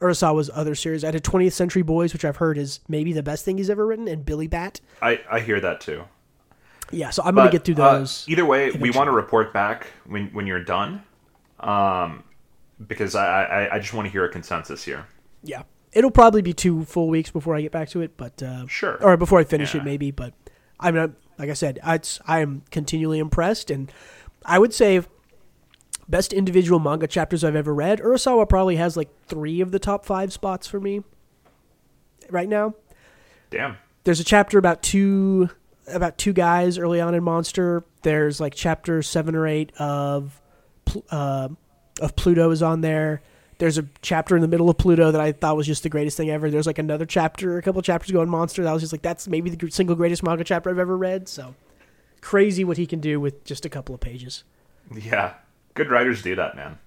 Urasawa's other series. I added 20th Century Boys, which I've heard is maybe the best thing he's ever written, and Billy Bat. I hear that too. Yeah, so I'm going to get through those. Either way, eventually. We want to report back when you're done. Because I just want to hear a consensus here. Yeah. It'll probably be 2 full weeks before I get back to it, but, sure. Or before I finish it maybe, but I'm not, like I said, I'm continually impressed, and I would say best individual manga chapters I've ever read. Urasawa probably has like 3 of the top 5 spots for me right now. Damn. There's a chapter about two guys early on in Monster. There's like chapter 7 or 8 of Pluto is on there. There's a chapter in the middle of Pluto that I thought was just the greatest thing ever. There's like another chapter, a couple chapters ago in Monster, that was just like, that's maybe the single greatest manga chapter I've ever read. So crazy what he can do with just a couple of pages. Yeah. Good writers do that, man.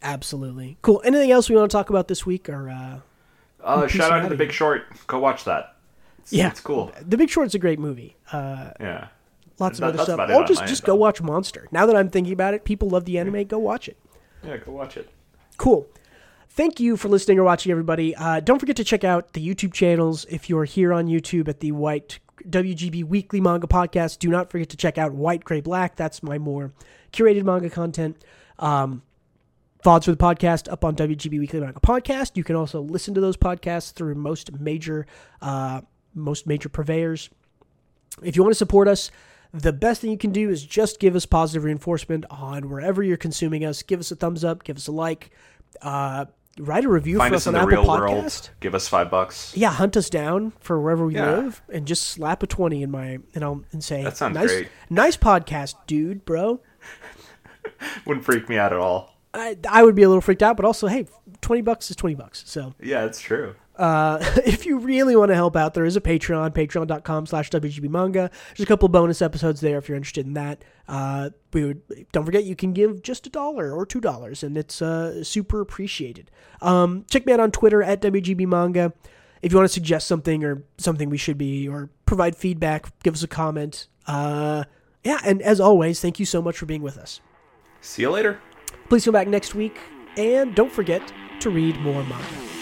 Absolutely. Cool. Anything else we want to talk about this week? Or shout out to The Big Short. Go watch that. It's cool. The Big Short's a great movie. Yeah. Lots of other stuff. Or just go watch Monster. Now that I'm thinking about it, people love the anime. Go watch it. Yeah, go watch it. Cool. Thank you for listening or watching, everybody. Don't forget to check out the YouTube channels. If you're here on YouTube at the White WGB Weekly Manga Podcast, do not forget to check out White, Gray, Black. That's my more curated manga content. Thoughts for the podcast up on WGB Weekly Manga Podcast. You can also listen to those podcasts through most major purveyors. If you want to support us, the best thing you can do is just give us positive reinforcement on wherever you're consuming us. Give us a thumbs up. Give us a like. Write a review for us on Apple Podcast. Find us in the real world. Give us $5. Yeah, hunt us down for wherever we live, and just slap a 20 in my and say, "That sounds great. Nice podcast, dude, bro." Wouldn't freak me out at all. I would be a little freaked out, but also, hey, $20 is $20. So yeah, it's true. If you really want to help out, there is a Patreon, patreon.com/WGBmanga. There's a couple bonus episodes there if you're interested in that. Don't forget, you can give just $1 or $2, and it's super appreciated. Check me out on Twitter at WGBmanga. If you want to suggest something or something we should be, or provide feedback, give us a comment. Yeah, and as always, thank you so much for being with us. See you later. Please come back next week, and don't forget to read more manga.